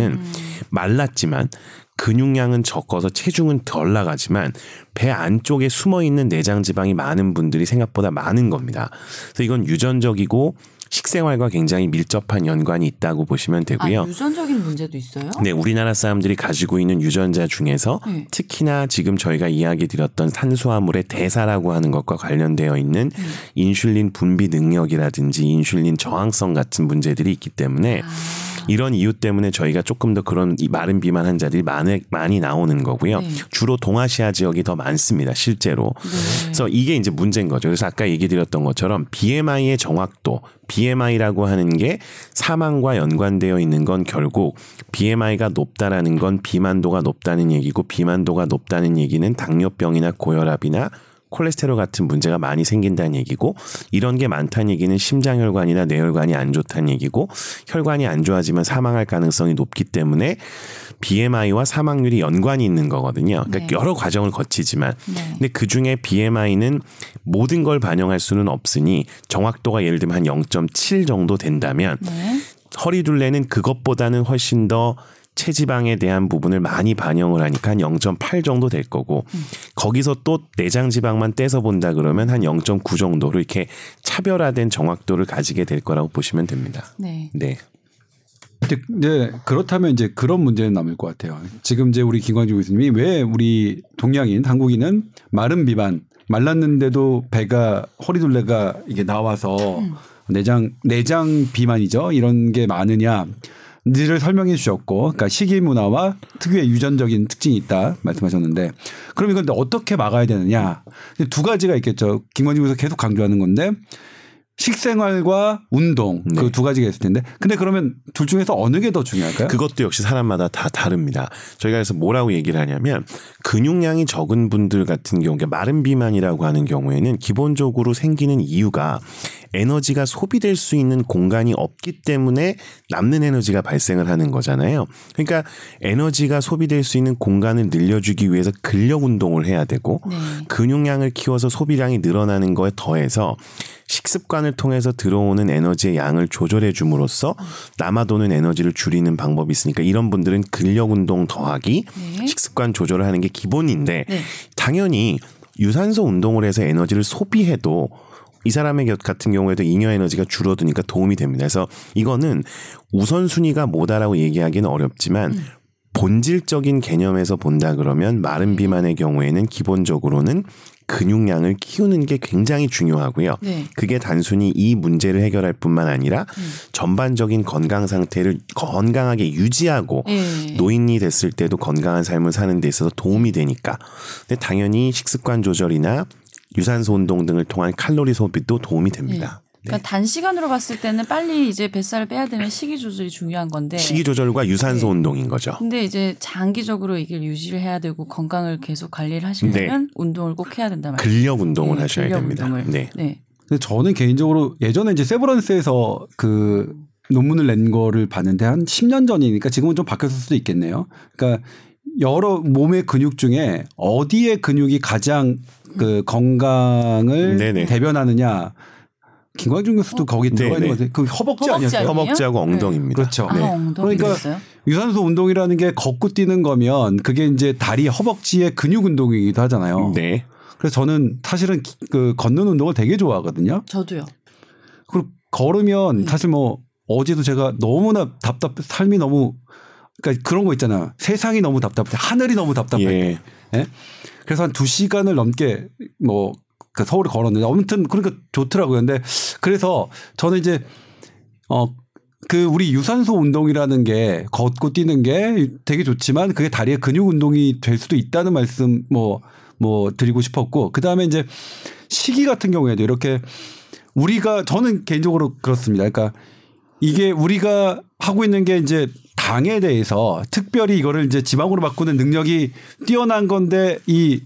말랐지만 근육량은 적어서 체중은 덜 나가지만 배 안쪽에 숨어있는 내장지방이 많은 분들이 생각보다 많은 겁니다. 그래서 이건 유전적이고 식생활과 굉장히 밀접한 연관이 있다고 보시면 되고요. 아, 유전적인 문제도 있어요? 네. 우리나라 사람들이 가지고 있는 유전자 중에서 특히나 지금 저희가 이야기 드렸던 탄수화물의 대사라고 하는 것과 관련되어 있는 인슐린 분비 능력이라든지 인슐린 저항성 같은 문제들이 있기 때문에 이런 이유 때문에 저희가 조금 더 그런 마른 비만 환자들이 많이 나오는 거고요. 네. 주로 동아시아 지역이 더 많습니다. 실제로. 네. 그래서 이게 이제 문제인 거죠. 그래서 아까 얘기 드렸던 것처럼 BMI의 정확도, BMI라고 하는 게 사망과 연관되어 있는 건 결국 BMI가 높다라는 건 비만도가 높다는 얘기고 비만도가 높다는 얘기는 당뇨병이나 고혈압이나 콜레스테롤 같은 문제가 많이 생긴다는 얘기고 이런 게 많다는 얘기는 심장혈관이나 뇌혈관이 안 좋다는 얘기고 혈관이 안 좋아지면 사망할 가능성이 높기 때문에 BMI와 사망률이 연관이 있는 거거든요. 그러니까 여러 과정을 거치지만 근데 그중에 BMI는 모든 걸 반영할 수는 없으니 정확도가 예를 들면 한 0.7 정도 된다면 허리둘레는 그것보다는 훨씬 더 체지방에 대한 부분을 많이 반영을 하니까 한 0.8 정도 될 거고 거기서 또 내장지방만 떼서 본다 그러면 한 0.9 정도로 이렇게 차별화된 정확도를 가지게 될 거라고 보시면 됩니다. 네. 네. 네, 그렇다면 이제 그런 문제는 남을 것 같아요. 지금 이제 우리 김광중 교수님이 왜 우리 동양인 한국인은 마른 비만 말랐는데도 배가 허리둘레가 이게 나와서 내장 비만이죠. 이런 게 많으냐. 니를 설명해 주셨고, 그러니까 식이 문화와 특유의 유전적인 특징이 있다 말씀하셨는데, 그럼 이건 어떻게 막아야 되느냐? 두 가지가 있겠죠. 김광중 교수께서 계속 강조하는 건데, 식생활과 운동 그 두 가지가 있을 텐데, 근데 그러면 둘 중에서 어느 게 더 중요할까요? 그것도 역시 사람마다 다 다릅니다. 저희가 그래서 뭐라고 얘기를 하냐면 근육량이 적은 분들 같은 경우에 마른 비만이라고 하는 경우에는 기본적으로 생기는 이유가 에너지가 소비될 수 있는 공간이 없기 때문에 남는 에너지가 발생을 하는 거잖아요. 그러니까 에너지가 소비될 수 있는 공간을 늘려주기 위해서 근력 운동을 해야 되고 근육량을 키워서 소비량이 늘어나는 거에 더해서 식습관을 통해서 들어오는 에너지의 양을 조절해 줌으로써 남아도는 에너지를 줄이는 방법이 있으니까 이런 분들은 근력 운동 더하기 식습관 조절을 하는 게 기본인데 당연히 유산소 운동을 해서 에너지를 소비해도 이 사람의 같은 경우에도 잉여 에너지가 줄어드니까 도움이 됩니다. 그래서 이거는 우선순위가 뭐다라고 얘기하기는 어렵지만 본질적인 개념에서 본다 그러면 마른 비만의 경우에는 기본적으로는 근육량을 키우는 게 굉장히 중요하고요. 네. 그게 단순히 이 문제를 해결할 뿐만 아니라 전반적인 건강 상태를 건강하게 유지하고 네. 노인이 됐을 때도 건강한 삶을 사는 데 있어서 도움이 되니까. 근데 당연히 식습관 조절이나 유산소 운동 등을 통한 칼로리 소비도 도움이 됩니다. 네. 그러니까 네. 단시간으로 봤을 때는 빨리 이제 뱃살을 빼야 되면 식이 조절이 중요한 건데 식이 조절과 유산소 네. 운동인 거죠. 근데 이제 장기적으로 이걸 유지를 해야 되고 건강을 계속 관리를 하시려면 네. 운동을 꼭 해야 된다 말이에요. 근력 운동을 네. 하셔야 근력 됩니다. 운동을. 네. 네. 근데 저는 개인적으로 예전에 이제 세브란스에서 그 논문을 낸 거를 봤는데 한 10년 전이니까 지금은 좀 바뀌었을 수도 있겠네요. 그러니까 여러 몸의 근육 중에 어디의 근육이 가장 그 건강을 네네. 대변하느냐. 김광중 교수도 거기 들어가 있는 거죠. 그 허벅지 아니었어요? 허벅지하고 엉덩이입니다. 네. 그렇죠. 아, 네. 엉덩이 그러니까 있어요? 유산소 운동이라는 게 걷고 뛰는 거면 그게 이제 다리 허벅지의 근육 운동이기도 하잖아요. 네. 그래서 저는 사실은 그 걷는 운동을 되게 좋아하거든요. 저도요. 그리고 걸으면 사실 뭐 어제도 제가 너무나 답답해 삶이 너무 그러니까 그런 거 있잖아. 세상이 너무 답답해. 하늘이 너무 답답해. 예. 네? 그래서 한 2시간을 넘게 뭐 그 서울에 걸었는데 아무튼 그러니까 좋더라고요. 근데 그래서 저는 이제 그 우리 유산소 운동이라는 게 걷고 뛰는 게 되게 좋지만 그게 다리의 근육 운동이 될 수도 있다는 말씀 뭐 드리고 싶었고 그다음에 이제 식이 같은 경우에도 이렇게 우리가 저는 개인적으로 그렇습니다. 그러니까 이게 우리가 하고 있는 게 이제 당에 대해서 특별히 이거를 이제 지방으로 바꾸는 능력이 뛰어난 건데 이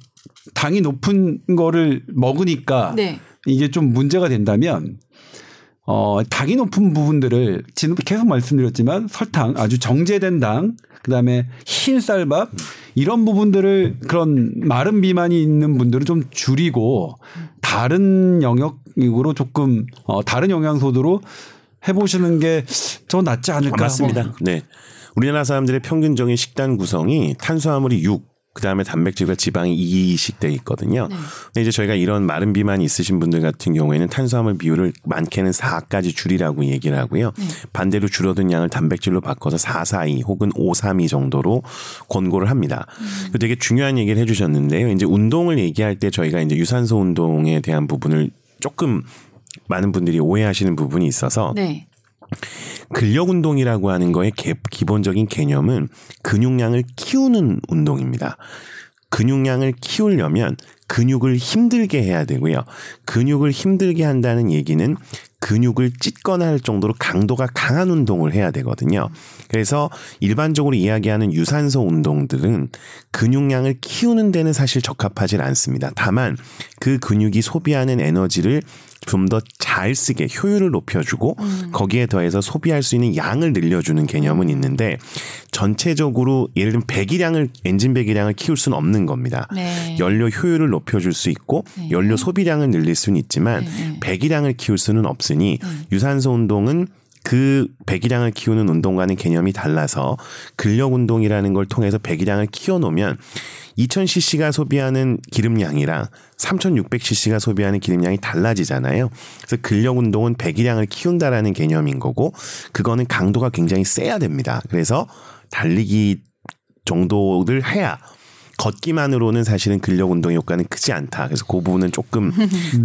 당이 높은 거를 먹으니까 네. 이게 좀 문제가 된다면 당이 높은 부분들을 지금 계속 말씀드렸지만 설탕 아주 정제된 당 그다음에 흰쌀밥 이런 부분들을 그런 마른 비만이 있는 분들은 좀 줄이고 다른 영역으로 조금 다른 영양소로 해보시는 게 더 낫지 않을까. 맞습니다. 네, 우리나라 사람들의 평균적인 식단 구성이 탄수화물이 6 그다음에 단백질과 지방이 2씩 돼 있거든요. 네. 근데 이제 저희가 이런 마른 비만이 있으신 분들 같은 경우에는 탄수화물 비율을 많게는 4까지 줄이라고 얘기를 하고요. 네. 반대로 줄어든 양을 단백질로 바꿔서 442 혹은 532 정도로 권고를 합니다. 되게 중요한 얘기를 해주셨는데요. 이제 운동을 얘기할 때 저희가 이제 유산소 운동에 대한 부분을 조금 많은 분들이 오해하시는 부분이 있어서. 네. 근력 운동이라고 하는 거의 기본적인 개념은 근육량을 키우는 운동입니다. 근육량을 키우려면 근육을 힘들게 해야 되고요. 근육을 힘들게 한다는 얘기는 근육을 찢거나 할 정도로 강도가 강한 운동을 해야 되거든요. 그래서 일반적으로 이야기하는 유산소 운동들은 근육량을 키우는 데는 사실 적합하진 않습니다. 다만 그 근육이 소비하는 에너지를 좀 더 잘 쓰게 효율을 높여주고 거기에 더해서 소비할 수 있는 양을 늘려주는 개념은 있는데 전체적으로 예를 들면 배기량을 엔진 배기량을 키울 수는 없는 겁니다. 네. 연료 효율을 높여줄 수 있고 네. 연료 소비량을 늘릴 수는 있지만 네. 배기량을 키울 수는 없으니 유산소 운동은 그 배기량을 키우는 운동과는 개념이 달라서 근력 운동이라는 걸 통해서 배기량을 키워놓으면 2000cc가 소비하는 기름량이랑 3600cc가 소비하는 기름량이 달라지잖아요. 그래서 근력 운동은 배기량을 키운다라는 개념인 거고 그거는 강도가 굉장히 세야 됩니다. 그래서 달리기 정도를 해야 걷기만으로는 사실은 근력 운동 효과는 크지 않다. 그래서 그 부분은 조금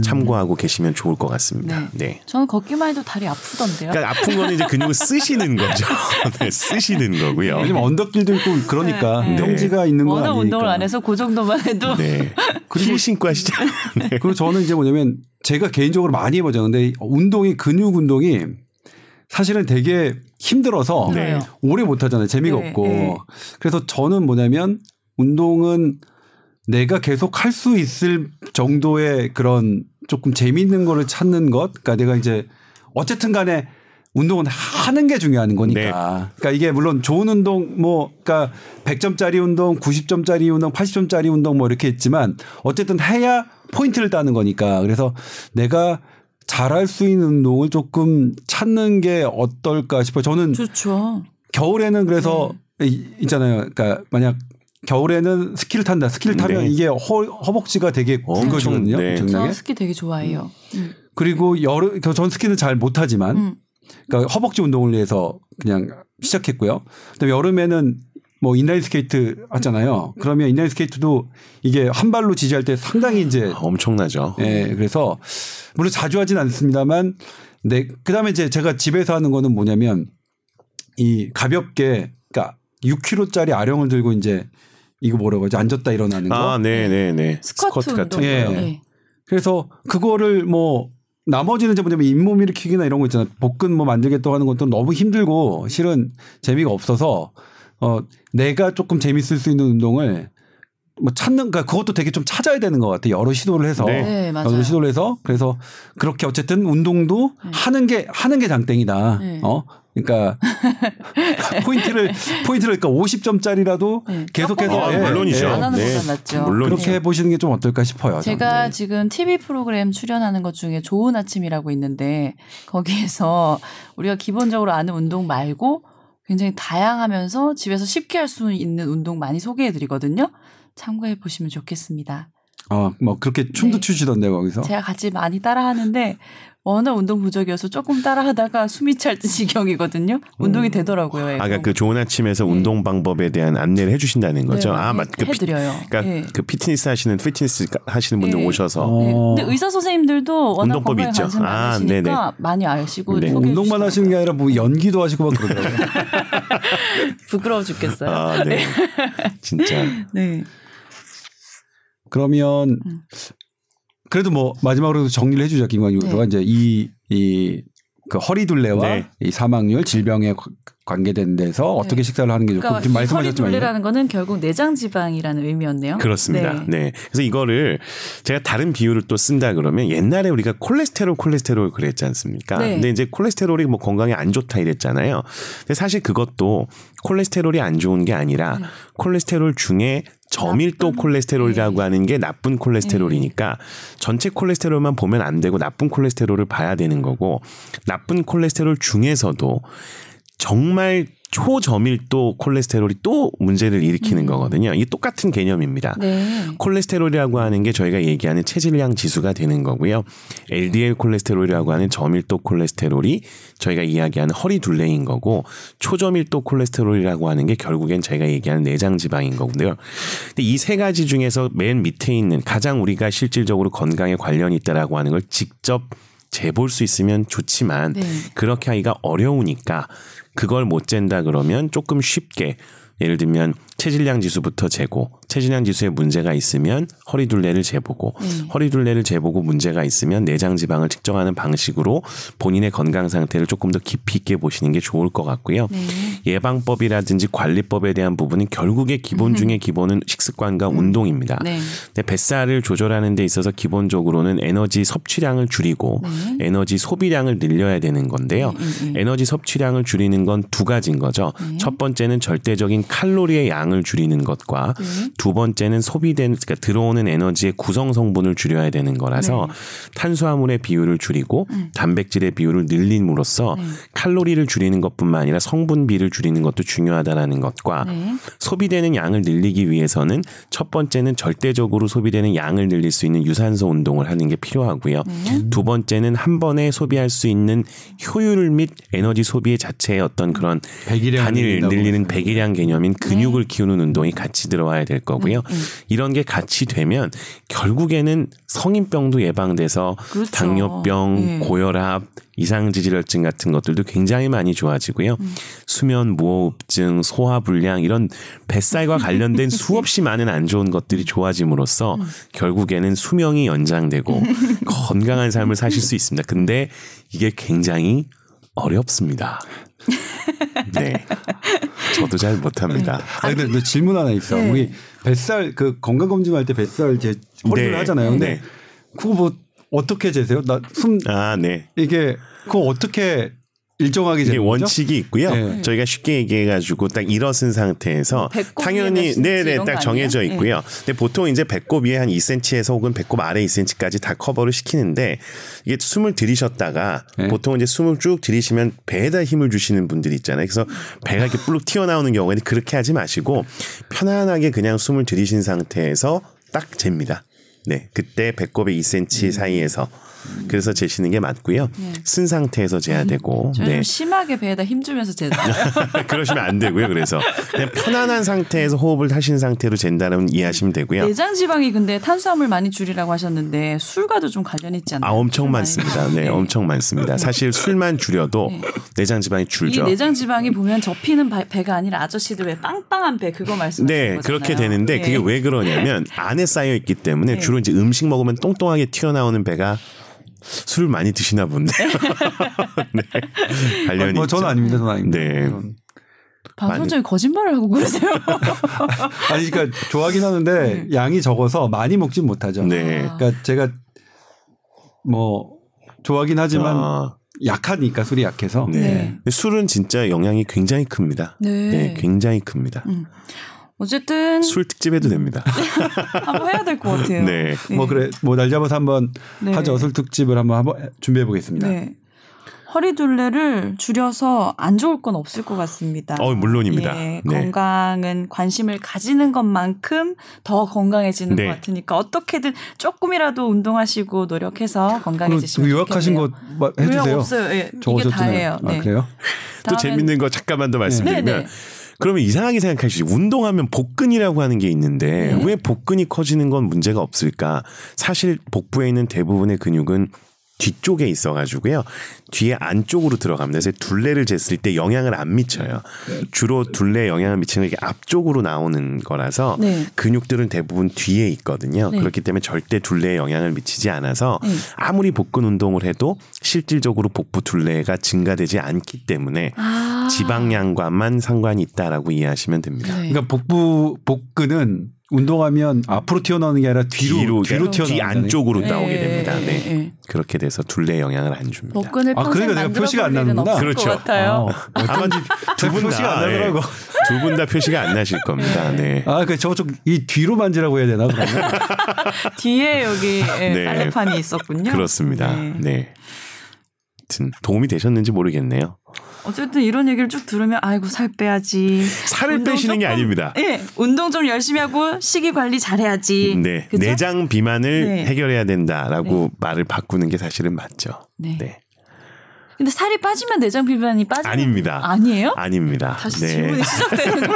참고하고 계시면 좋을 것 같습니다. 네. 네. 저는 걷기만 해도 다리 아프던데요. 그러니까 아픈 거는 이제 근육을 쓰시는 거죠. 네, 쓰시는 거고요. 요즘 언덕길도 있고 그러니까 네, 네. 운동지가 있는 거 아니니까. 워낙 운동을 안 해서 그 정도만 해도. 네. 힐 신고 하시죠. 네. 그리고 저는 이제 뭐냐면 제가 개인적으로 많이 해보자는데 운동이 근육 운동이 사실은 되게 힘들어서 네. 오래 못하잖아요. 재미가 네, 없고. 네. 그래서 저는 뭐냐면 운동은 내가 계속 할 수 있을 정도의 그런 조금 재미있는 거를 찾는 것. 그러니까 내가 이제 어쨌든 간에 운동은 하는 게 중요한 거니까. 네. 그러니까 이게 물론 좋은 운동 뭐 그러니까 100점짜리 운동, 90점짜리 운동, 80점짜리 운동 뭐 이렇게 있지만 어쨌든 해야 포인트를 따는 거니까. 그래서 내가 잘할 수 있는 운동을 조금 찾는 게 어떨까 싶어요. 저는 좋죠. 겨울에는 그래서 있잖아요. 그러니까 만약 겨울에는 스키를 탄다. 스키를 타면 네. 이게 허벅지가 되게 굵어지거든요. 네. 저는 스키 되게 좋아해요. 그리고 여름, 전 스키는 잘 못하지만 그러니까 허벅지 운동을 위해서 그냥 시작했고요. 그다음에 여름에는 뭐 인라인스케이트 하잖아요. 그러면 인라인스케이트도 이게 한 발로 지지할 때 상당히 이제 엄청나죠. 예, 그래서 물론 자주 하진 않습니다만, 네, 그다음에 이제 제가 집에서 하는 거는 뭐냐면 이 가볍게, 그러니까 6kg짜리 아령을 들고 이제 이거 뭐라고 하지, 앉았다 일어나는 거. 아, 네. 스쿼트 같은 거. 예. 네. 그래서 그거를 뭐 나머지는 이제 뭐냐면 잇몸 일으키기나 이런 거 있잖아요. 복근 뭐 만들겠다고 하는 것도 너무 힘들고 실은 재미가 없어서, 내가 조금 재밌을 수 있는 운동을 뭐 찾는, 그러니까 그것도 되게 좀 찾아야 되는 것 같아요. 여러 시도를 해서. 네, 맞아요. 여러 시도를 해서. 그래서 그렇게 어쨌든 운동도 네. 하는 게 장땡이다. 네. 그러니까 포인트를 그러니까 50점짜리라도 네. 계속해서 물론이죠. 안 하는 것보다 낫죠. 그렇게 해보시는 게 좀 어떨까 싶어요. 제가 지금 TV 프로그램 출연하는 것 중에 좋은 아침이라고 있는데, 거기에서 우리가 기본적으로 아는 운동 말고 굉장히 다양하면서 집에서 쉽게 할 수 있는 운동 많이 소개해드리거든요. 참고해 보시면 좋겠습니다. 아, 뭐 그렇게 춤도 추시던데 거기서. 제가 같이 많이 따라하는데 워낙 운동 부족이어서 조금 따라하다가 숨이 찰 지경이거든요. 운동이 되더라고요. 아까 그러니까 그 좋은 아침에서 운동 방법에 대한 안내를 해주신다는 거죠. 네, 아, 맞. 해드려요. 그러니까 그 피트니스 하시는 분들 오셔서. 근데 의사 선생님들도 워낙 운동법이 있죠. 아, 네네. 많이 아시고 네. 운동만 하시는 게 아니라 뭐 연기도 하시고 막 그러더라고요. 부끄러워 죽겠어요. 아, 네. 진짜. 네. 그러면 그래도 뭐 마지막으로 정리를 해주자. 김광중 교수가 이제 그 허리둘레와 이 사망률, 질병에 관계된 데서 어떻게 식사를 하는 게 좋고, 그러니까 지금 말씀하셨지만 허리둘레라는 거는 결국 내장 지방이라는 의미였네요. 그렇습니다. 네. 그래서 이거를 제가 다른 비유를 또 쓴다 그러면, 옛날에 우리가 콜레스테롤 그랬지 않습니까? 네. 근데 이제 콜레스테롤이 뭐 건강에 안 좋다 이랬잖아요. 근데 사실 그것도 콜레스테롤이 안 좋은 게 아니라 콜레스테롤 중에 저밀도 콜레스테롤이라고 하는 게 나쁜 콜레스테롤이니까 전체 콜레스테롤만 보면 안 되고 나쁜 콜레스테롤을 봐야 되는 거고, 나쁜 콜레스테롤 중에서도 정말 초저밀도 콜레스테롤이 또 문제를 일으키는 거거든요. 이게 똑같은 개념입니다. 네. 콜레스테롤이라고 하는 게 저희가 얘기하는 체질량 지수가 되는 거고요. LDL 콜레스테롤이라고 하는 저밀도 콜레스테롤이 저희가 이야기하는 허리둘레인 거고, 초저밀도 콜레스테롤이라고 하는 게 결국엔 저희가 얘기하는 내장지방인 거고요. 근데 이 세 가지 중에서 맨 밑에 있는 가장 우리가 실질적으로 건강에 관련이 있다라고 하는 걸 직접 재볼 수 있으면 좋지만 그렇게 하기가 어려우니까 그걸 못 잰다 그러면 조금 쉽게, 예를 들면 체질량 지수부터 재고, 체질량 지수에 문제가 있으면 허리둘레를 재보고, 허리둘레를 재보고 문제가 있으면 내장지방을 측정하는 방식으로 본인의 건강 상태를 조금 더 깊이 있게 보시는 게 좋을 것 같고요. 예방법이라든지 관리법에 대한 부분은 결국에 기본 중에 기본은 식습관과 운동입니다. 근데 뱃살을 조절하는 데 있어서 기본적으로는 에너지 섭취량을 줄이고 에너지 소비량을 늘려야 되는 건데요. 에너지 섭취량을 줄이는 건 두 가지인 거죠. 첫 번째는 절대적인 칼로리의 양을 줄이는 것과 두 번째는 소비된, 그러니까 들어오는 에너지의 구성 성분을 줄여야 되는 거라서 탄수화물의 비율을 줄이고 단백질의 비율을 늘림으로써 칼로리를 줄이는 것뿐만 아니라 성분비를 줄이는 것도 중요하다라는 것과 소비되는 양을 늘리기 위해서는 첫 번째는 절대적으로 소비되는 양을 늘릴 수 있는 유산소 운동을 하는 게 필요하고요. 두 번째는 한 번에 소비할 수 있는 효율 및 에너지 소비의 자체의 어떤 그런 단위를 늘리는 배기량 개념인 근육을 키우는 운동이 같이 들어와야 될 거고요. 이런 게 같이 되면 결국에는 성인병도 예방돼서 당뇨병, 고혈압, 이상지질혈증 같은 것들도 굉장히 많이 좋아지고요. 수면, 무호흡증, 소화불량, 이런 뱃살과 관련된 수없이 많은 안 좋은 것들이 좋아짐으로써 결국에는 수명이 연장되고 건강한 삶을 사실 수 있습니다. 근데 이게 굉장히 어렵습니다. 네. 저도 잘 못합니다. 아니, 근데 질문 하나 있어. 우리 뱃살 그 건강검진할 때 뱃살 이제 허리를 하잖아요. 근데 그거 뭐 어떻게 재세요? 이게 그거 어떻게 일정하게 재는 거죠? 원칙이 있고요. 저희가 쉽게 얘기해가지고 딱 일어선 상태에서 당연히 딱 정해져 있고요. 근데 보통 이제 배꼽 위에 한 2cm에서 혹은 배꼽 아래 2cm까지 다 커버를 시키는데, 이게 숨을 들이셨다가 보통 이제 숨을 쭉 들이시면 배에다 힘을 주시는 분들이 있잖아요. 그래서 배가 이렇게 뿔룩 튀어나오는 경우에는 그렇게 하지 마시고 편안하게 그냥 숨을 들이신 상태에서 딱 잽니다. 네, 그때 배꼽의 2cm 사이에서 그래서 재시는 게 맞고요. 네. 쓴 상태에서 재야 되고. 저는 네. 심하게 배에다 힘주면서 재요. 그러시면 안 되고요. 그래서 그냥 편안한 상태에서 호흡을 하신 상태로 잰다면 이해하시면 되고요. 내장 지방이 근데 탄수화물 많이 줄이라고 하셨는데 술과도 좀 관련 있지 않나요? 아, 엄청 많습니다. 네, 네, 엄청 많습니다. 사실 술만 줄여도 네. 내장 지방이 줄죠. 이 내장 지방이 보면 접히는 배가 아니라 아저씨들 왜 빵빵한 배 그거 말씀하시는 네, 거잖아요. 네, 그렇게 되는데 네. 그게 왜 그러냐면 안에 쌓여 있기 때문에 네. 주로 이제 음식 먹으면 똥똥하게 튀어나오는 배가 술 많이 드시나 본데. 네. 관련이. 뭐 저는 아닙니다. 저는 아닙니다. 네. 방송 중에 거짓말을 하고 그러세요. 아니, 그러니까 좋아하긴 하는데 양이 적어서 많이 먹진 못하죠. 네. 그러니까 제가 뭐 좋아하긴 하지만 약하니까 술이 약해서. 네. 네. 술은 진짜 영향이 굉장히 큽니다. 네, 네 굉장히 큽니다. 어쨌든 술 특집해도 됩니다. 한번 해야 될 것 같아요. 네. 네, 뭐 그래, 뭐 날 잡아서 한번 네. 하죠. 술 특집을 한번 준비해 보겠습니다. 네. 허리둘레를 줄여서 안 좋을 건 없을 것 같습니다. 물론입니다. 예, 네. 건강은 관심을 가지는 것만큼 더 건강해지는 네. 것 같으니까 어떻게든 조금이라도 운동하시고 노력해서 건강해지시면 좋겠네요. 요약하신 거 해주세요. 요약 없어요. 예, 이게 다예요. 네. 아, 그래요? 또 재밌는 거 잠깐만 더 말씀드리면 네, 네. 그러면 이상하게 생각하시죠. 운동하면 복근이라고 하는 게 있는데 왜 복근이 커지는 건 문제가 없을까? 사실 복부에 있는 대부분의 근육은 뒤쪽에 있어가지고요. 뒤에 안쪽으로 들어갑니다. 그래서 둘레를 쟀을 때 영향을 안 미쳐요. 주로 둘레에 영향을 미치는 게 앞쪽으로 나오는 거라서 네. 근육들은 대부분 뒤에 있거든요. 네. 그렇기 때문에 절대 둘레에 영향을 미치지 않아서 아무리 복근 운동을 해도 실질적으로 복부 둘레가 증가되지 않기 때문에 지방량과만 상관이 있다라고 이해하시면 됩니다. 네. 그러니까 복근은 운동하면 앞으로 튀어나오는 게 아니라 뒤로 튀어나오는 뒤 안쪽으로 나오게 됩니다. 네. 그렇게 돼서 둘레에 영향을 안 줍니다. 복근을 평생 그러니까 내가 표시가 안 나는구나. 그렇죠. 같아요. 아마 두 분 다 두 분 다 표시가 안 나실 겁니다. 네. 아, 그 저쪽 이 뒤로 만지라고 해야 되나 그러면? 뒤에 여기 빨래판이 있었군요. 그렇습니다. 네. 네. 도움이 되셨는지 모르겠네요. 어쨌든 이런 얘기를 쭉 들으면 아이고 살 빼야지. 살을 빼시는 게 아닙니다. 예, 운동 좀 열심히 하고 식이 관리 잘해야지. 네, 그쵸? 내장 비만을 해결해야 된다라고 말을 바꾸는 게 사실은 맞죠. 네. 네. 근데 살이 빠지면 내장 비만이 빠지는 아닙니다. 아니에요? 아닙니다. 다시 질문이 시작되는 거.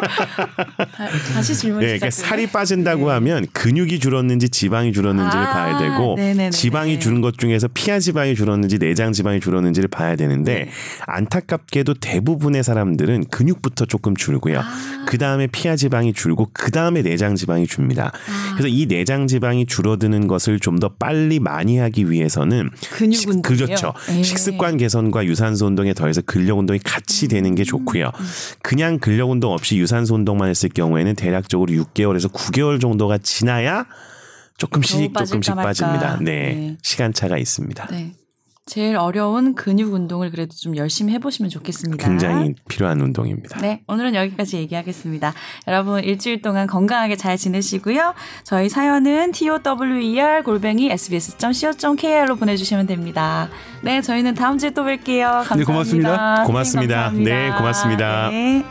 네, 그러니까 살이 빠진다고 하면 근육이 줄었는지 지방이 줄었는지를 봐야 되고 네네네. 지방이 줄은 것 중에서 피하 지방이 줄었는지 내장 지방이 줄었는지를 봐야 되는데 안타깝게도 대부분의 사람들은 근육부터 조금 줄고요. 그 다음에 피하 지방이 줄고 그 다음에 내장 지방이 줍니다. 그래서 이 내장 지방이 줄어드는 것을 좀 더 빨리 많이 하기 위해서는 근육 운동이요. 그렇죠. 식습관 개선과 유산소 운동에 더해서 근력 운동이 같이 되는 게 좋고요. 그냥 근력 운동 없이 유산소 운동만 했을 경우에는 대략적으로 6개월에서 9개월 정도가 지나야 조금씩 빠집니다. 네. 네. 시간차가 있습니다. 네. 제일 어려운 근육 운동을 그래도 좀 열심히 해보시면 좋겠습니다. 굉장히 필요한 운동입니다. 네, 오늘은 여기까지 얘기하겠습니다. 여러분 일주일 동안 건강하게 잘 지내시고요. 저희 사연은 tower@sbs.co.kr로 보내주시면 됩니다. 네, 저희는 다음 주에 또 뵐게요. 감사합니다. 네, 고맙습니다. 고맙습니다. 감사합니다. 네, 고맙습니다. 네.